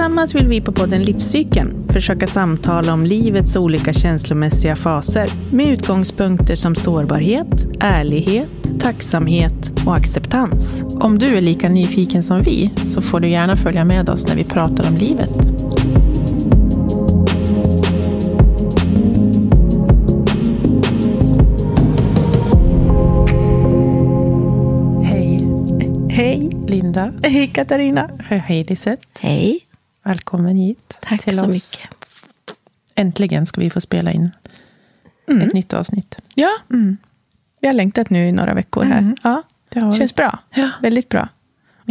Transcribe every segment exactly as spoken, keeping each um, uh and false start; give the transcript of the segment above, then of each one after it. Tillsammans vill vi på podden Livscykeln försöka samtala om livets olika känslomässiga faser med utgångspunkter som sårbarhet, ärlighet, tacksamhet och acceptans. Om du är lika nyfiken som vi så får du gärna följa med oss när vi pratar om livet. Linda. Hej Katarina. Hej Lisette. Hej. Välkommen hit. Tack till så oss. Mycket. Äntligen ska vi få spela in mm. ett nytt avsnitt. Ja. Mm. Vi har längtat nu i några veckor här. Mm. Ja. Det känns bra. Ja. Väldigt bra.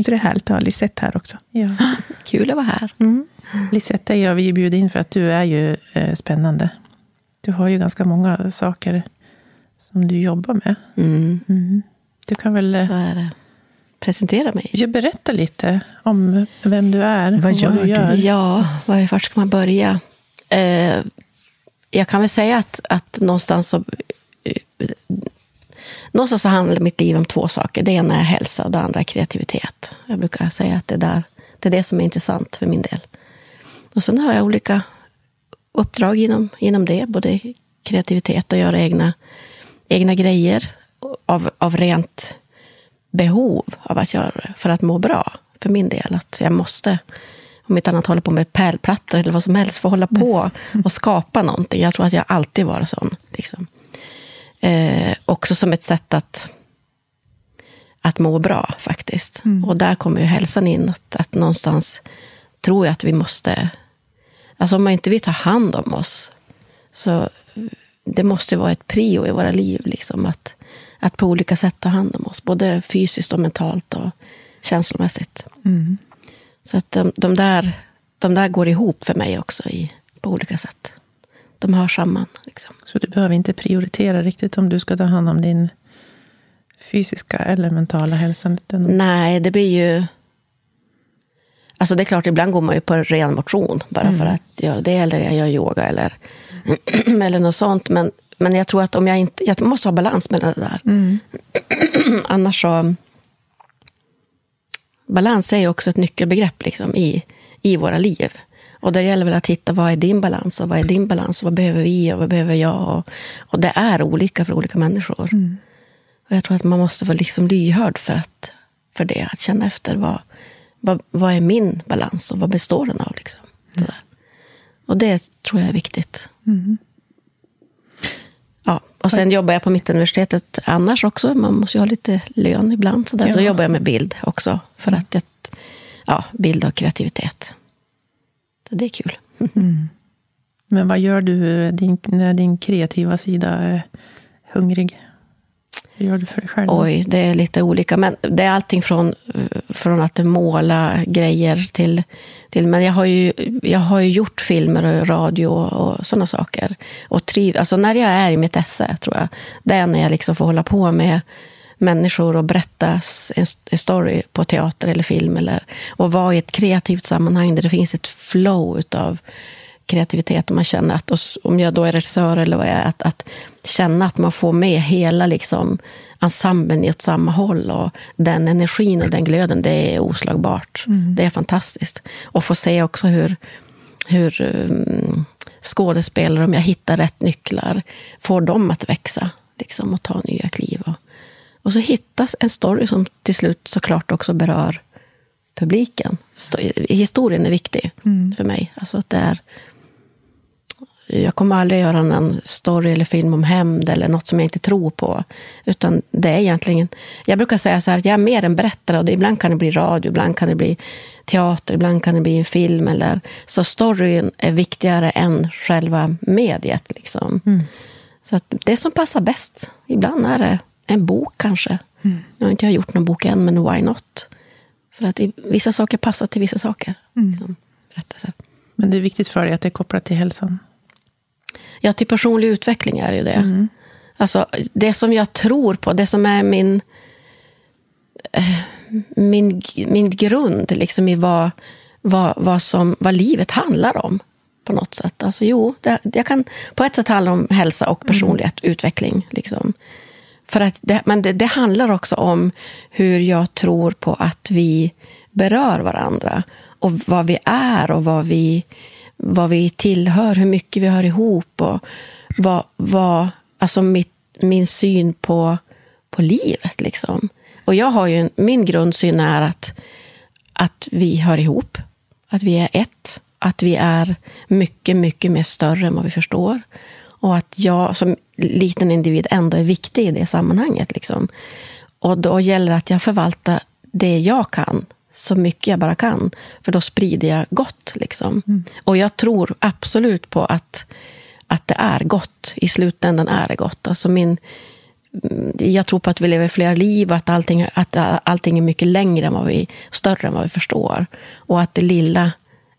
Så det är härligt att ha Lisette här också. Ja. Kul att vara här. Mm. Lisette, jag vill bjuda in för att du är ju eh, spännande. Du har ju ganska många saker som du jobbar med. Mm. Mm. Du kan väl... Eh, så är det. Presentera mig. Jag berättar lite om vem du är. Vad gör, vad du gör. Ja, var, var ska man börja? Eh, jag kan väl säga att, att någonstans, så, eh, någonstans så handlar mitt liv om två saker. Det ena är hälsa och det andra är kreativitet. Jag brukar säga att det, där, det är det som är intressant för min del. Och sen har jag olika uppdrag inom, inom det. Både kreativitet och göra egna, egna grejer av, av rent... behov av att göra det för att må bra för min del, att jag måste, om inte annat håller på med pärlplattor eller vad som helst, få hålla på och skapa någonting. Jag tror att jag alltid var sån liksom. eh, också som ett sätt att att må bra faktiskt. Mm. Och där kommer ju hälsan in, att, att någonstans tror jag att vi måste, alltså om man inte vill ta hand om oss, så det måste vara ett prio i våra liv liksom, att Att på olika sätt ta hand om oss. Både fysiskt och mentalt och känslomässigt. Mm. Så att de, de, där, de där går ihop för mig också i, på olika sätt. De hör samman. Liksom. Så du behöver inte prioritera riktigt om du ska ta hand om din fysiska eller mentala hälsan? Den... Nej, det blir ju... Alltså det är klart, ibland går man ju på ren motion. Bara mm. för att göra det. Eller jag gör yoga eller, eller något sånt. Men... Men jag tror att om jag inte... Jag måste ha balans mellan det där. Mm. Annars så... Balans är ju också ett nyckelbegrepp liksom, i, i våra liv. Och där gäller väl att hitta vad är din balans och vad är din balans och vad behöver vi och vad behöver jag. Och, och det är olika för olika människor. Mm. Och jag tror att man måste vara liksom lyhörd för, att, för det. Att känna efter vad, vad, vad är min balans och vad består den av. Liksom, mm. Och det tror jag är viktigt. Mm. Ja, och sen jobbar jag på Mittuniversitetet annars också. Man måste ju ha lite lön ibland. Så där. Ja. Då jobbar jag med bild också. För att jag, ja, bild och kreativitet. Så det är kul. Mm. Men vad gör du din, när din kreativa sida är hungrig? Vad gör du för dig själv? Oj, det är lite olika. Men det är allting från, från att måla grejer till... till men jag har, ju, jag har ju gjort filmer och radio och sådana saker. Och triv, alltså när jag är i mitt esse, tror jag. Det är när jag liksom får hålla på med människor och berätta en story på teater eller film. Eller, och vara i ett kreativt sammanhang där det finns ett flow utav... kreativitet, och man känner att, om jag då är regissör eller vad jag är, att, att känna att man får med hela liksom ensemblen i åt samma håll, och den energin och den glöden, det är oslagbart. Mm. Det är fantastiskt. Och få se också hur, hur um, skådespelare, om jag hittar rätt nycklar, får dem att växa liksom, och ta nya kliv. Och, och så hittas en story som till slut såklart också berör publiken. Historien är viktig mm. för mig. Alltså att det är, jag kommer aldrig göra någon story eller film om hämnd eller något som jag inte tror på. Utan det är egentligen... Jag brukar säga så här, att jag är mer en berättare. Och det, ibland kan det bli radio, ibland kan det bli teater, ibland kan det bli en film. Eller, så storyn är viktigare än själva mediet. Liksom. Mm. Så att det som passar bäst. Ibland är det en bok kanske. Mm. Jag har inte gjort någon bok än, men why not? För att vissa saker passar till vissa saker. Mm. Liksom, men det är viktigt för dig att det är kopplat till hälsan? Ja, till personlig utveckling är ju det. Mm. Alltså, det som jag tror på, det som är min min, min grund liksom, i vad, vad, vad, som, vad livet handlar om på något sätt. Alltså, jo, det, jag kan på ett sätt handla om hälsa och personlig mm. utveckling. Liksom. För att det, men det, det handlar också om hur jag tror på att vi berör varandra. och vad vi är och vad vi, vad vi tillhör, hur mycket vi hör ihop och vad, vad alltså mitt, min syn på, på livet liksom. Och jag har ju, min grundsyn är att, att vi hör ihop, att vi är ett, att vi är mycket, mycket mer större än vad vi förstår. Och att jag som liten individ ändå är viktig i det sammanhanget liksom. Och då gäller det att jag förvaltar det jag kan, så mycket jag bara kan. För då sprider jag gott liksom. Mm. Och jag tror absolut på att, att det är gott. I slutändan är det gott. Alltså min, jag tror på att vi lever flera liv och att allting, att allting är mycket längre än vad vi, större än vad vi förstår. Och att det lilla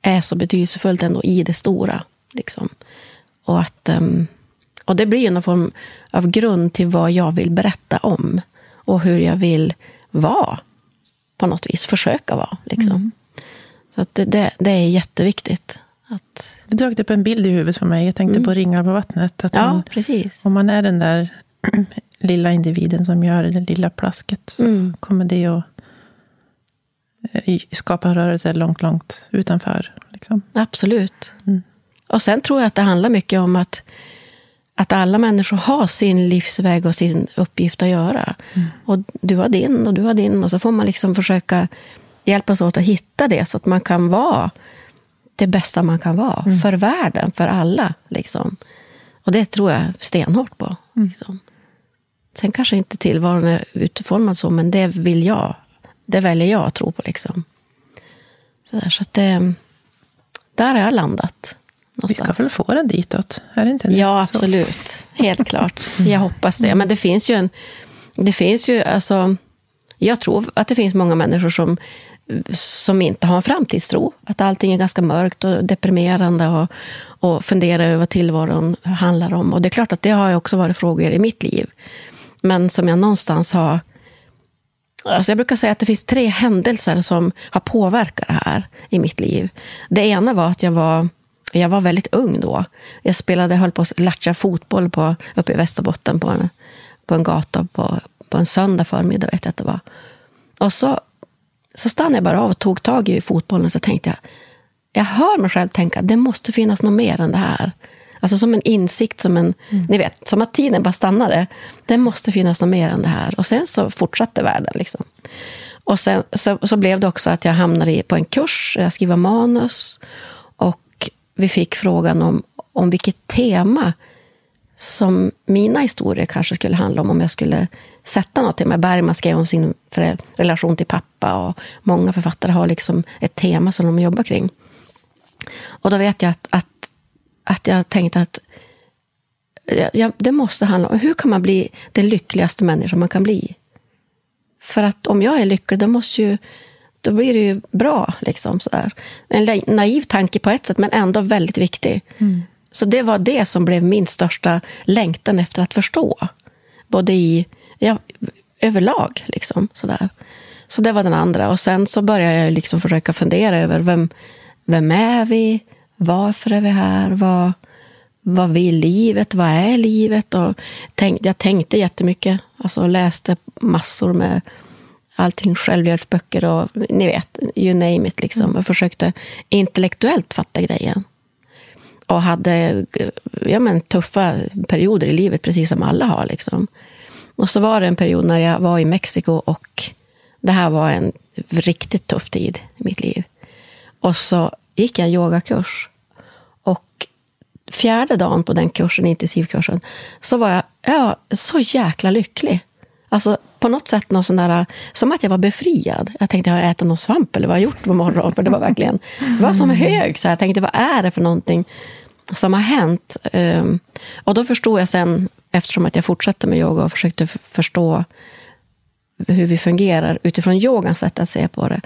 är så betydelsefullt ändå i det stora liksom. Och, att, och det blir ju någon form av grund till vad jag vill berätta om. Och hur jag vill vara på något vis. Försöka vara liksom. Mm. Så att det, det, det är jätteviktigt. Att... Du dök upp en bild i huvudet för mig. Jag tänkte mm. på ringar på vattnet. Att ja, man, precis. Om man är den där lilla individen som gör det lilla plasket. Så mm. kommer det att skapa en rörelse långt, långt utanför. Liksom. Absolut. Mm. Och sen tror jag att det handlar mycket om att, att alla människor har sin livsväg och sin uppgift att göra. Mm. Och du har din och du har din. Och så får man liksom försöka hjälpas åt att hitta det så att man kan vara det bästa man kan vara. Mm. För världen, för alla. Liksom. Och det tror jag stenhårt på. Mm. Liksom. Sen kanske inte tillvaron är utformad så, men det vill jag. Det väljer jag att tro på. Liksom. Så där, så att det, där har jag landat. Någonstans. Vi ska väl få den ditåt, är det inte det? Ja, absolut. Helt klart. Jag hoppas det. Men det finns ju en... Det finns ju, alltså... Jag tror att det finns många människor som, som inte har en framtidstro. Att allting är ganska mörkt och deprimerande och, och funderar över vad tillvaron handlar om. Och det är klart att det har ju också varit frågor i mitt liv. Men som jag någonstans har... Alltså jag brukar säga att det finns tre händelser som har påverkat det här i mitt liv. Det ena var att jag var... Jag var väldigt ung då. Jag spelade, höll på att latcha fotboll på, uppe i Västerbotten på en, på en gata på, på en söndag förmiddag, vet jag att det var. Och så, så stannade jag bara av och tog tag i fotbollen och så tänkte jag, jag hör mig själv tänka, det måste finnas något mer än det här. Alltså som en insikt, som en, mm. ni vet, som att tiden bara stannade. Det måste finnas något mer än det här. Och sen så fortsatte världen liksom. Och sen så, så blev det också att jag hamnade i, på en kurs, jag skrev manus och vi fick frågan om, om vilket tema som mina historier kanske skulle handla om. Om jag skulle sätta något tema. Bergman skrev om sin relation till pappa. Och många författare har liksom ett tema som de jobbar kring. Och då vet jag att, att, att jag tänkte att ja, det måste handla om hur kan man bli den lyckligaste människan man kan bli. För att om jag är lycklig, då måste ju... Då blir det ju bra liksom sådär. En naiv tanke på ett sätt, men ändå väldigt viktig. Mm. Så det var det som blev min största längtan efter att förstå. Både i ja, överlag liksom sådär. Så det var den andra. Och sen så började jag liksom försöka fundera över vem, vem är vi? Varför är vi här? Vad, vad vill livet? Vad är livet? Och tänk, jag tänkte jättemycket. Alltså läste massor med allting, självhjälpsböcker och ni vet, you name it liksom. Jag försökte intellektuellt fatta grejen. Och hade ja, men, tuffa perioder i livet, precis som alla har liksom. Och så var det en period när jag var i Mexiko och det här var en riktigt tuff tid i mitt liv. Och så gick jag en yogakurs. Och fjärde dagen på den kursen, intensivkursen, så var jag, jag var så jäkla lycklig. Alltså på något sätt någon sån där, som att jag var befriad. Jag tänkte, har jag ätit någon svamp eller vad har jag gjort på morgonen? För det var verkligen, det var som hög så här. Jag tänkte, vad är det för någonting som har hänt? Um, och då förstod jag sen, eftersom att jag fortsatte med yoga och försökte f- förstå hur vi fungerar utifrån yogans sätt att se på det,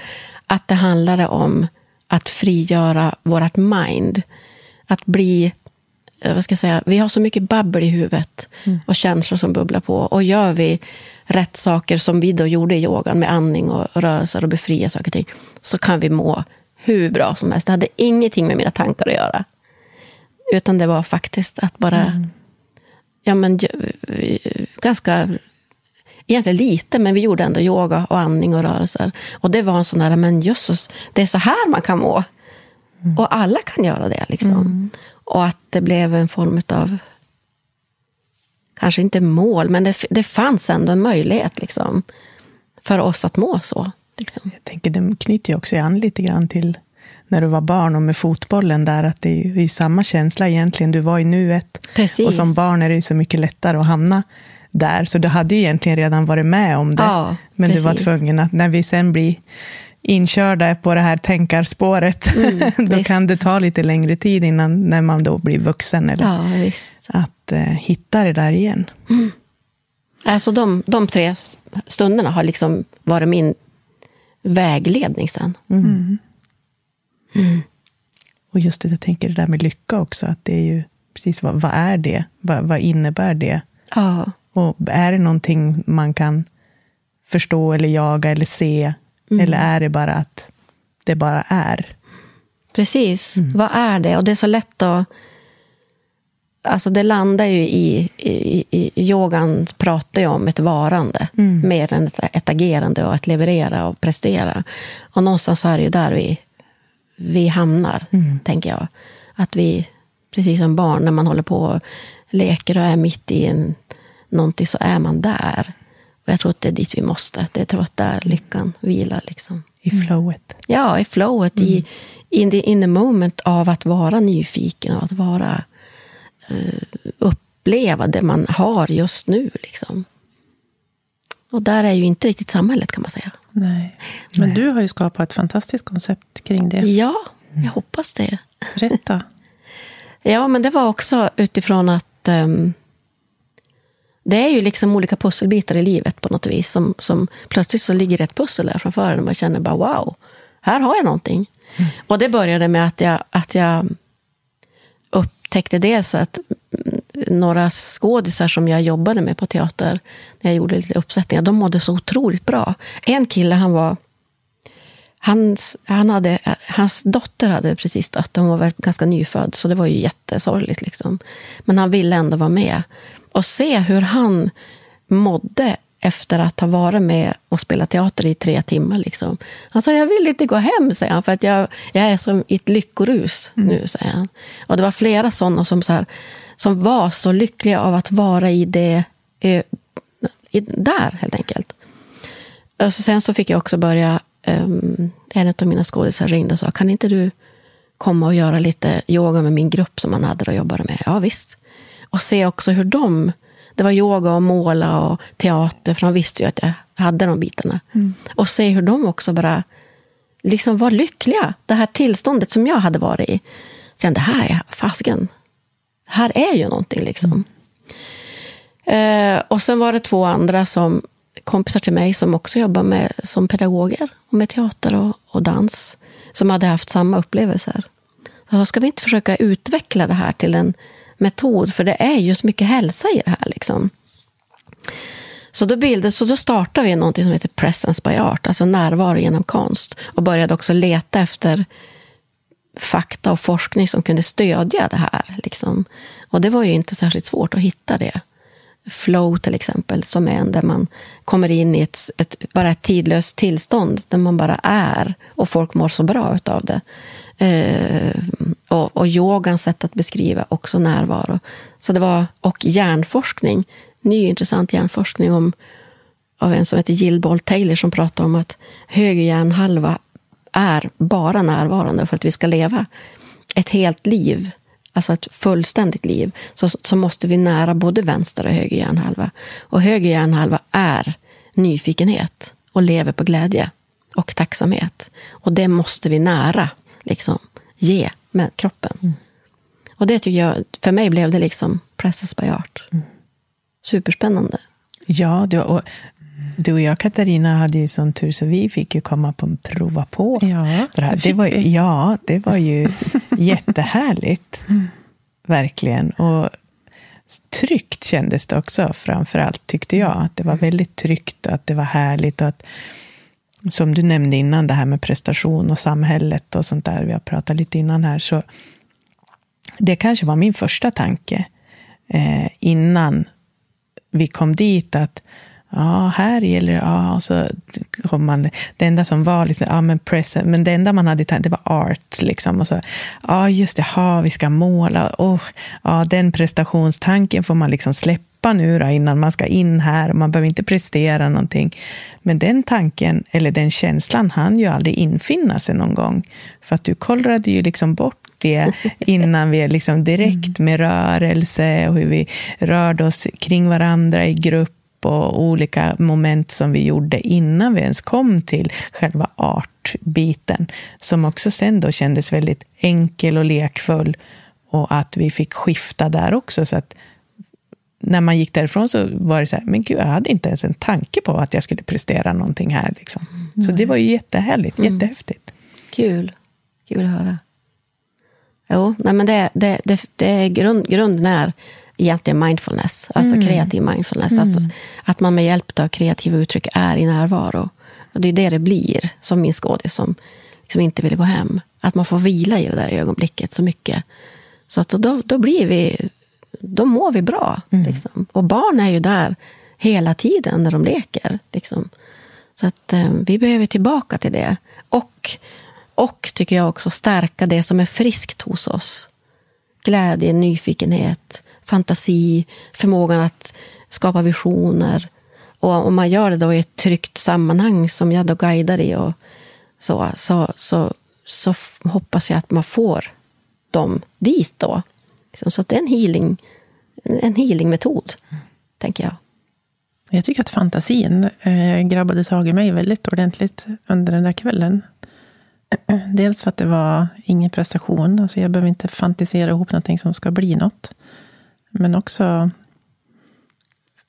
att det handlade om att frigöra vårt mind. Att bli... Vad ska jag säga? Vi har så mycket babbel i huvudet och känslor som bubblar på. Och gör vi rätt saker som vi då gjorde i yogan med andning och rörelser och befria saker och ting, så kan vi må hur bra som helst. Det hade ingenting med mina tankar att göra. Utan det var faktiskt att bara mm. ja men ganska egentligen lite, men vi gjorde ändå yoga och andning och rörelser. Och det var en sån här, men Jesus, det är så här man kan må. Mm. Och alla kan göra det liksom. Mm. Och att det blev en form av, kanske inte mål, men det, det fanns ändå en möjlighet liksom, för oss att må så. Liksom. Jag tänker, det knyter ju också an lite grann till när du var barn och med fotbollen där, att det är ju samma känsla egentligen, du var i nuet. Precis. Och som barn är det ju så mycket lättare att hamna där, så du hade ju egentligen redan varit med om det, ja, men precis. Du var tvungen att, när vi sen blir inkörda på det här tänkarspåret, mm, då visst. Kan det ta lite längre tid innan, när man då blir vuxen eller, ja, visst. Att eh, hitta det där igen. Mm. Alltså de, de tre stunderna har liksom varit min vägledning sen. Mm. Mm. Och just det, jag tänker det där med lycka också, att det är ju precis vad, vad är det? Vad, vad innebär det? Ja. Och är det någonting man kan förstå eller jaga eller se? Mm. Eller är det bara att det bara är? Precis, mm. Vad är det? Och det är så lätt att, alltså det landar ju i, i, i yogan pratar ju om ett varande, mm. mer än ett, ett agerande och att leverera och prestera. Och någonstans så är det ju där vi, vi hamnar, mm. tänker jag. Att vi, precis som barn, när man håller på och leker och är mitt i en, någonting, så är man där. Och jag tror att det är dit vi måste. Jag tror att där lyckan vilar liksom. I flowet. Ja, i flowet. Mm. I, in, the, in the moment av att vara nyfiken och att vara, uppleva det man har just nu liksom. Och där är ju inte riktigt samhället, kan man säga. Nej. Men Nej. Du har ju skapat ett fantastiskt koncept kring det. Ja, jag mm. hoppas det. Rätta. Ja, men det var också utifrån att um, det är ju liksom olika pusselbitar i livet på något vis. Som, som plötsligt så ligger ett pussel där framför en och man känner bara wow, här har jag någonting. Mm. Och det började med att jag, att jag upptäckte dels att några skådisar som jag jobbade med på teater, när jag gjorde lite uppsättningar, de mådde så otroligt bra. En kille, han var... Hans, han hade, hans dotter hade precis dött. Hon var ganska nyfödd, så det var ju jättesorgligt liksom. Men han ville ändå vara med och se hur han mådde efter att ha varit med och spelat teater i tre timmar liksom. Han sa, jag vill inte gå hem, säger han, för att jag, jag är som i ett lyckorus nu, mm. säger han. Och det var flera sådana som, så här, som var så lyckliga av att vara i det i, där, helt enkelt. Och så, sen så fick jag också börja, Um, en av mina skådisar ringde och sa, kan inte du komma och göra lite yoga med min grupp som man hade och jobbade med? Ja, visst. Och se också hur de, det var yoga och måla och teater, för de visste ju att jag hade de bitarna. Mm. Och se hur de också bara liksom var lyckliga. Det här tillståndet som jag hade varit i. Sen, det här är fasken. Det här är ju någonting liksom. Mm. Uh, och sen var det två andra som kompisar till mig som också jobbar med, som pedagoger och med teater och, och dans, som hade haft samma upplevelser. Så ska vi inte försöka utveckla det här till en metod, för det är ju så mycket hälsa i det här liksom. Så då bildades, så då startade vi någonting som heter Presence by art, alltså närvaro genom konst, och började också leta efter fakta och forskning som kunde stödja det här liksom. Och det var ju inte särskilt svårt att hitta det. Flow till exempel, som är en där man kommer in i ett, ett, bara ett tidlöst tillstånd där man bara är, och folk mår så bra utav det. Eh, och, och yogans sätt att beskriva också närvaro. Så det var, och hjärnforskning, ny intressant hjärnforskning om, av en som heter Jill Bolte Taylor, som pratar om att höger hjärnhalva är bara närvarande. För att vi ska leva ett helt liv, alltså ett fullständigt liv, så, så måste vi nära både vänster och höger hjärnhalva. Och höger hjärnhalva är nyfikenhet och lever på glädje och tacksamhet. Och det måste vi nära, liksom, ge med kroppen. Mm. Och det tycker jag, för mig blev det liksom Presence by art. Mm. Superspännande. Ja, du, och, du och jag, Katarina, hade ju sån tur så vi fick ju komma på en prova på. Ja, det, här, det, var, ja, det var ju jättehärligt. Mm. Verkligen. Och tryggt kändes det också, framförallt tyckte jag. Att det var väldigt tryggt och att det var härligt. Och att, som du nämnde innan, det här med prestation och samhället och sånt där. Vi har pratat lite innan här. Så det kanske var min första tanke eh, innan vi kom dit, att ja, här gäller det, ja, och så kom man, det enda som var liksom, ja, men present, men det enda man hade tänkt, det var art liksom, och så, ja, just det, ja, vi ska måla, och ja, den prestationstanken får man liksom släppa nu då, innan man ska in här, och man behöver inte prestera någonting, men den tanken, eller den känslan, hann ju aldrig infinna sig någon gång, för att du kollrade ju liksom bort det innan vi liksom direkt med rörelse och hur vi rörde oss kring varandra i grupp och olika moment som vi gjorde innan vi ens kom till själva artbiten, som också sen då kändes väldigt enkel och lekfull, och att vi fick skifta där också, så att när man gick därifrån så var det så här, men gud, jag hade inte ens en tanke på att jag skulle prestera någonting här liksom. Så det var ju jättehärligt, mm. jättehäftigt. Kul, kul att höra. Jo, nej, men det, det, det, det är grund, grunden är egentligen mindfulness, alltså mm. kreativ mindfulness, mm. alltså att man med hjälp av kreativa uttryck är i närvaro, och det är det det blir, som min skådis som liksom inte vill gå hem, att man får vila i det där ögonblicket så mycket, så att då, då blir vi, då mår vi bra mm. liksom. Och barn är ju där hela tiden när de leker liksom. Så att eh, vi behöver tillbaka till det, och och tycker jag också stärka det som är friskt hos oss. Glädje, nyfikenhet, fantasi, förmågan att skapa visioner. Och om man gör det då i ett tryggt sammanhang som jag då guidar i, och så, så, så, så hoppas jag att man får dem dit då. Så att det är en healing, en healingmetod, mm. tänker jag. Jag tycker att fantasin eh, grabbade tag i mig väldigt ordentligt under den där kvällen. Dels för att det var ingen prestation, alltså jag behöver inte fantisera ihop någonting som ska bli något, men också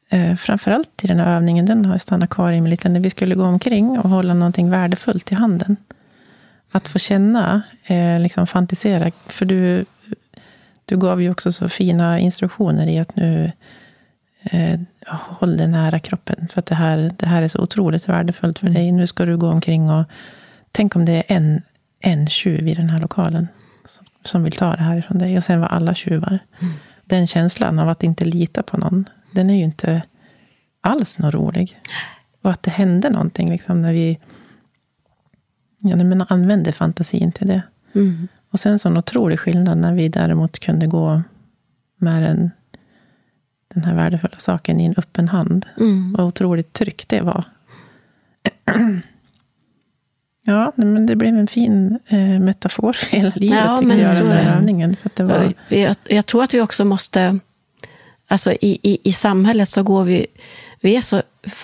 eh, framförallt i den här övningen, den har jag stannat kvar i mig lite, när vi skulle gå omkring och hålla någonting värdefullt i handen, att få känna eh, liksom fantisera, för du du gav ju också så fina instruktioner i att nu eh, håll dig nära kroppen, för att det här, det här är så otroligt värdefullt för dig, nu ska du gå omkring och tänk om det är en, en tjuv i den här lokalen som, som vill ta det här ifrån dig. Och sen var alla tjuvar. Mm. Den känslan av att inte lita på någon, den är ju inte alls någon rolig. Och att det hände någonting liksom, när vi ja, men använde fantasin till det. Mm. Och sen så en otrolig skillnad när vi däremot kunde gå med den, den här värdefulla saken i en öppen hand. Mm. Vad otroligt tryggt det var. Ja, men det blev en fin eh, metafor för hela livet, ja, tycker jag, den här övningen. För att det var... jag, jag tror att vi också måste, alltså i, i, i samhället så går vi, vi är så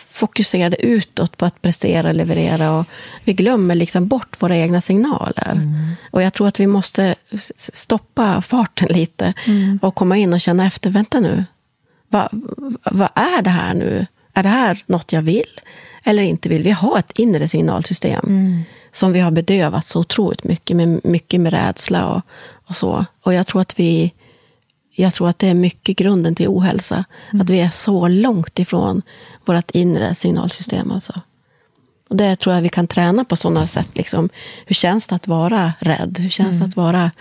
fokuserade utåt på att prestera och leverera, och vi glömmer liksom bort våra egna signaler. Mm. Och jag tror att vi måste stoppa farten lite mm. och komma in och känna efter, vänta nu, vad va är det här nu? Är det här något jag vill? Eller inte vill vi ha ett inre signalsystem mm. som vi har bedövat så otroligt mycket med, mycket med rädsla och, och så. Och jag tror att vi jag tror att det är mycket grunden till ohälsa. Mm. Att vi är så långt ifrån vårt inre signalsystem. Alltså. Och det tror jag vi kan träna på sådana sätt. Liksom. Hur känns det att vara rädd? Hur känns det mm. att vara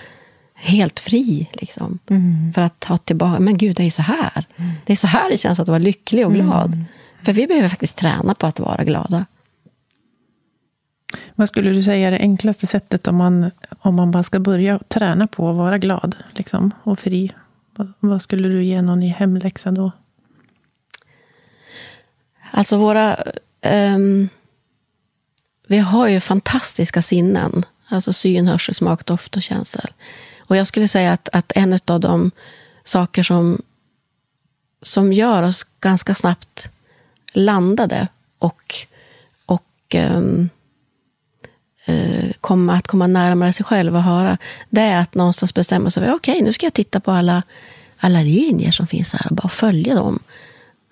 helt fri? Liksom? Mm. För att ta tillbaka, men gud, det är ju så här. Mm. Det är så här det känns att vara lycklig och glad. Mm. För vi behöver faktiskt träna på att vara glada. Vad skulle du säga är det enklaste sättet om man, om man bara ska börja träna på att vara glad liksom, och fri? Vad, vad skulle du ge någon i hemläxa då? Alltså våra... Um, vi har ju fantastiska sinnen. Alltså syn, hörsel, smak, doft och känsel. Och jag skulle säga att, att en av de saker som, som gör oss ganska snabbt landade och, och um, uh, komma, att komma närmare sig själv och höra, det är att någonstans bestämma sig, okej, okay, nu ska jag titta på alla, alla linjer som finns här och bara följa dem,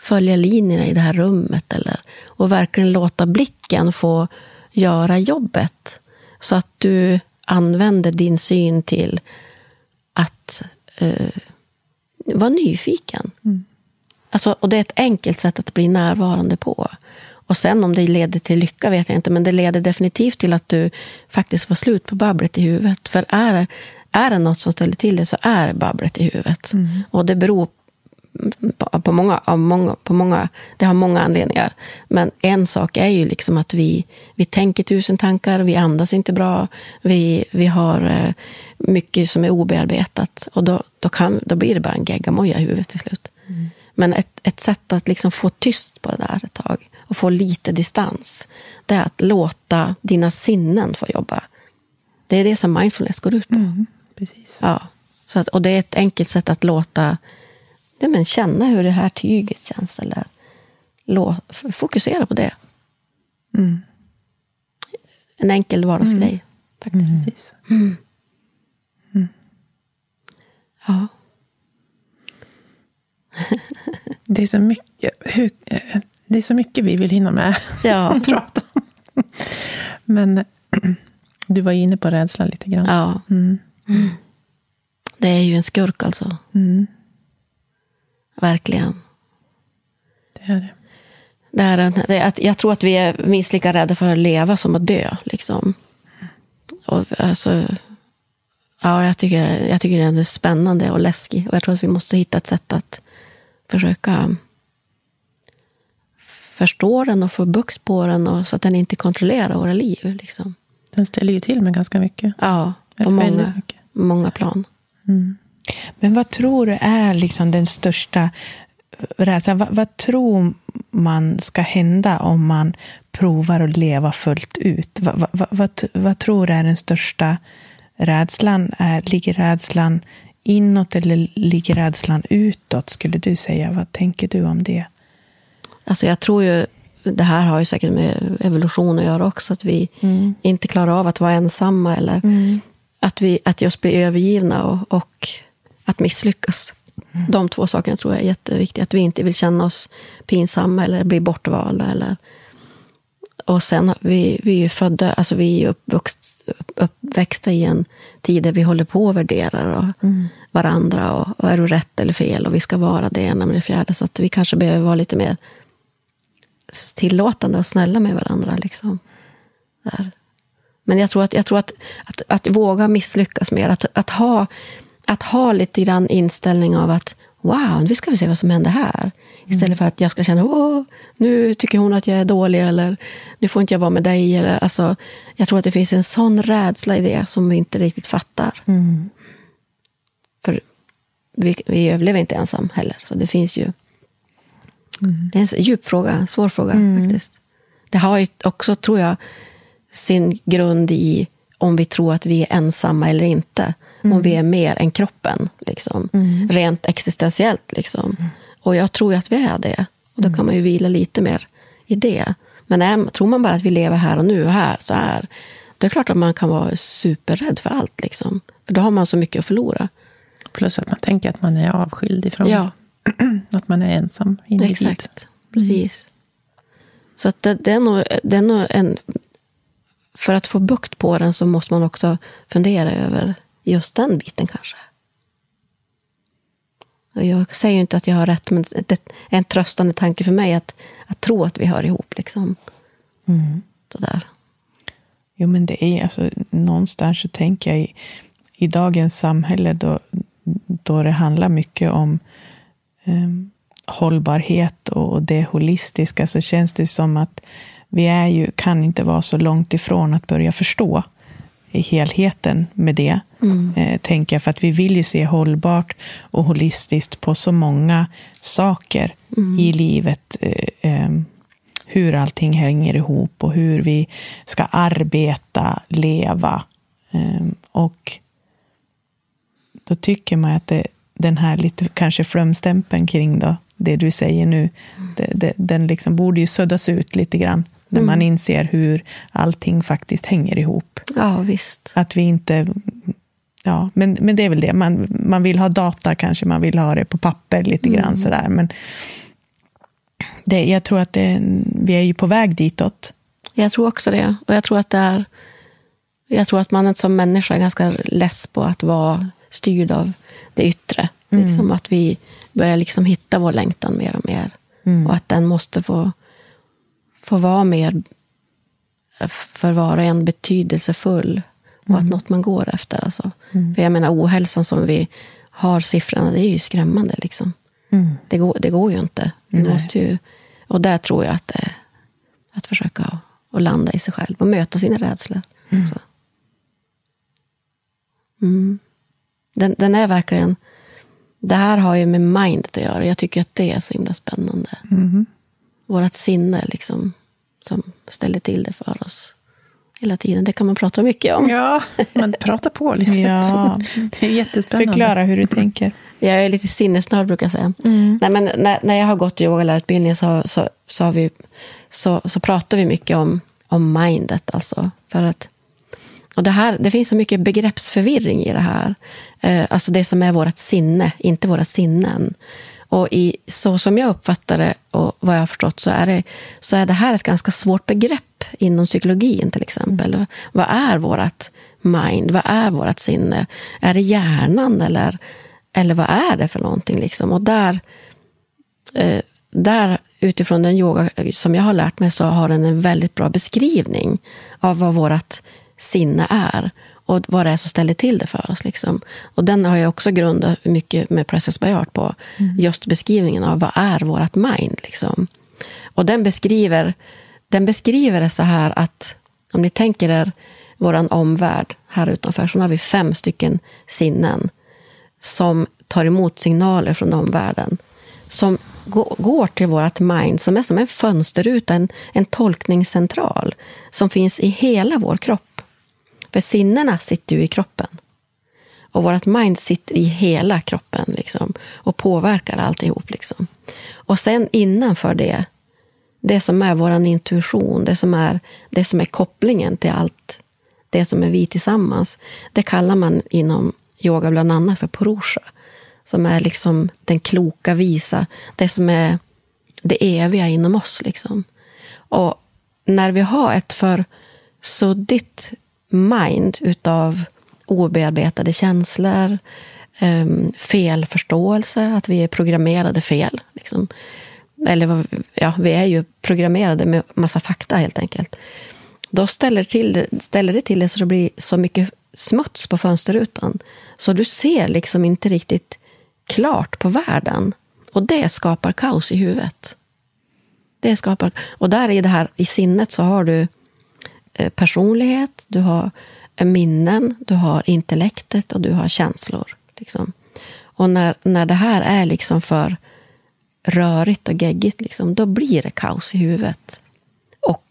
följa linjerna i det här rummet, eller, och verkligen låta blicken få göra jobbet, så att du använder din syn till att uh, vara nyfiken. Mm. Alltså, och det är ett enkelt sätt att bli närvarande på. Och sen om det leder till lycka vet jag inte, men det leder definitivt till att du faktiskt får slut på babblet i huvudet. För är, är det något som ställer till det, så är det babblet i huvudet. Mm. Och det beror på, på, många, av många, på många, det har många anledningar. Men en sak är ju liksom att vi, vi tänker tusen tankar, vi andas inte bra, vi, vi har mycket som är obearbetat. Och då, då, kan, då blir det bara en geggamoja i huvudet till slut. Mm. Men ett, ett sätt att liksom få tyst på det där ett tag och få lite distans, det är att låta dina sinnen få jobba. Det är det som mindfulness går ut på. Mm, precis. Ja. Så att, och det är ett enkelt sätt att låta, ja, men känna hur det här tyget känns eller lå, fokusera på det. Mm. En enkel vardagsgrej mm. faktiskt. Mm. Mm. Mm. Ja. Det är så mycket hur, det är så mycket vi vill hinna med ja. att prata om. Men du var inne på rädslan lite grann. Ja. Mm. Mm. Det är ju en skurk alltså. Mm. Verkligen. Det är det. Det är en, det är att jag tror att vi är minst lika rädda för att leva som att dö liksom. Och alltså ja, jag tycker jag tycker det är spännande och läskigt och jag tror att vi måste hitta ett sätt att försöka förstå den och få bukt på den och så att den inte kontrollerar våra liv liksom. Den ställer ju till med ganska mycket. Ja, på många, många plan. Mm. Men vad tror du är liksom den största rädslan? Vad, vad tror man ska hända om man provar att leva fullt ut? Vad, vad, vad, vad tror du är den största rädslan? Är, ligger rädslan inåt eller ligger rädslan utåt, skulle du säga? Vad tänker du om det? Alltså jag tror ju, det här har ju säkert med evolution att göra också, att vi mm. inte klarar av att vara ensamma eller mm. att vi att just bli övergivna och, och att misslyckas. Mm. De två sakerna tror jag är jätteviktiga, att vi inte vill känna oss pinsamma eller bli bortvalda eller. Och sen vi vi är ju födda, alltså vi är uppvuxt, uppväxta i en tid där vi håller på och värderar och mm. varandra och, och är du rätt eller fel och vi ska vara det ena med det fjärde, så att vi kanske behöver vara lite mer tillåtande och snälla med varandra liksom. Där. Men jag tror att jag tror att att, att våga misslyckas mer, att att ha att ha lite grann inställning av att wow, nu ska vi se vad som händer här. Istället för att jag ska känna, åh, nu tycker hon att jag är dålig eller nu får inte jag vara med dig. Eller, alltså, jag tror att det finns en sån rädsla i det som vi inte riktigt fattar. Mm. För vi, vi överlever inte ensam heller. Så det finns ju... Mm. Det är en djup fråga, en svår fråga mm. faktiskt. Det har ju också, tror jag, sin grund i om vi tror att vi är ensamma eller inte. Mm. Om vi är mer än kroppen, liksom. Mm. Rent existentiellt, liksom. Mm. Och jag tror ju att vi är det. Och då kan man ju vila lite mer i det. Men äm, tror man bara att vi lever här och nu och här, så här. Då är det klart att man kan vara superrädd för allt, liksom. För då har man så mycket att förlora. Plus att man tänker att man är avskild ifrån. Ja. Att man är ensam. Individ. Exakt, precis. Mm. Så att det, det är nog, det är nog en... För att få bukt på den så måste man också fundera över just den biten kanske. Och jag säger ju inte att jag har rätt, men det är en tröstande tanke för mig att, att tro att vi hör ihop liksom. Mm. Sådär. Jo, men det är alltså någonstans så tänker jag i, i dagens samhälle då, då det handlar mycket om eh, hållbarhet och, och det holistiska, så känns det som att vi är ju, kan inte vara så långt ifrån att börja förstå helheten med det, mm. eh, tänker jag. För att vi vill ju se hållbart och holistiskt på så många saker mm. i livet. Eh, eh, hur allting hänger ihop och hur vi ska arbeta, leva. Eh, och då tycker man att det, den här lite kanske flumstämpeln kring då, det du säger nu, mm. det, det, den liksom borde ju suddas ut lite grann. När man inser hur allting faktiskt hänger ihop. Ja, visst. Att vi inte... Ja, men, men det är väl det. Man, man vill ha data kanske, man vill ha det på papper lite grann mm. sådär. Men det, jag tror att det, vi är ju på väg ditåt. Jag tror också det. Och jag tror att det är... Jag tror att man som människa är ganska less på att vara styrd av det yttre. Mm. Liksom att vi börjar liksom hitta vår längtan mer och mer. Mm. Och att den måste få... Få vara mer för var och en betydelsefull och mm. att något man går efter. Alltså. Mm. För jag menar, ohälsan som vi har siffrorna, det är ju skrämmande liksom. Mm. Det, går, det går ju inte. Du måste ju, och där tror jag att, att försöka och landa i sig själv och möta sina rädslor. Mm. Så. Mm. Den, den är verkligen... Det här har ju med mind att göra. Jag tycker att det är så himla spännande. Mm. Vårat sinne liksom, som ställer till det för oss hela tiden. Det kan man prata mycket om. Ja, men prata på liksom. Ja. Det är jättespännande. Förklara hur du tänker. Jag är lite sinnesnörd brukar jag säga. Mm. Nej, men när, när jag har gått yogalärarutbildning så, så, så, har vi, så, så pratar vi mycket om, om mindet. Alltså, för att, och det, här, det finns så mycket begreppsförvirring i det här. Eh, alltså det som är vårt sinne, inte våra sinnen. Och i, så som jag uppfattar det och vad jag har förstått så är, det, så är det här ett ganska svårt begrepp inom psykologin till exempel. Mm. Vad är vårt mind? Vad är vårt sinne? Är det hjärnan eller, eller vad är det för någonting? Liksom? Och där, eh, där utifrån den yoga som jag har lärt mig så har den en väldigt bra beskrivning av vad vårt sinne är. Och vad det är som ställer till det för oss. Liksom. Och den har jag också grundat mycket med Presence by art på. Mm. Just beskrivningen av vad är vårt mind. Liksom. Och den beskriver, den beskriver det så här att om ni tänker er vår omvärld här utanför så har vi fem stycken sinnen som tar emot signaler från omvärlden. Som går till vårt mind som är som en fönsterruta, en, en tolkningscentral som finns i hela vår kropp. För sinnena sitter ju i kroppen. Och vårt mind sitter i hela kroppen liksom, och påverkar alltihop. Liksom. Och sen innanför det, det som är vår intuition, det som är, det som är kopplingen till allt, det som är vi tillsammans, det kallar man inom yoga bland annat för purusha. Som är liksom den kloka, visa, det som är det eviga inom oss. Liksom. Och när vi har ett för suddigt mind utav obearbetade känslor, um, felförståelse, att vi är programmerade fel. Liksom. Eller ja, vi är ju programmerade med massa fakta helt enkelt. Då ställer, till, ställer det till det så det blir så mycket smuts på fönsterrutan. Så du ser liksom inte riktigt klart på världen. Och det skapar kaos i huvudet. Det skapar... Och där i det här, i sinnet så har du personlighet, du har minnen, du har intellektet och du har känslor. Liksom. Och när, när det här är liksom för rörigt och geggigt, liksom, då blir det kaos i huvudet. Och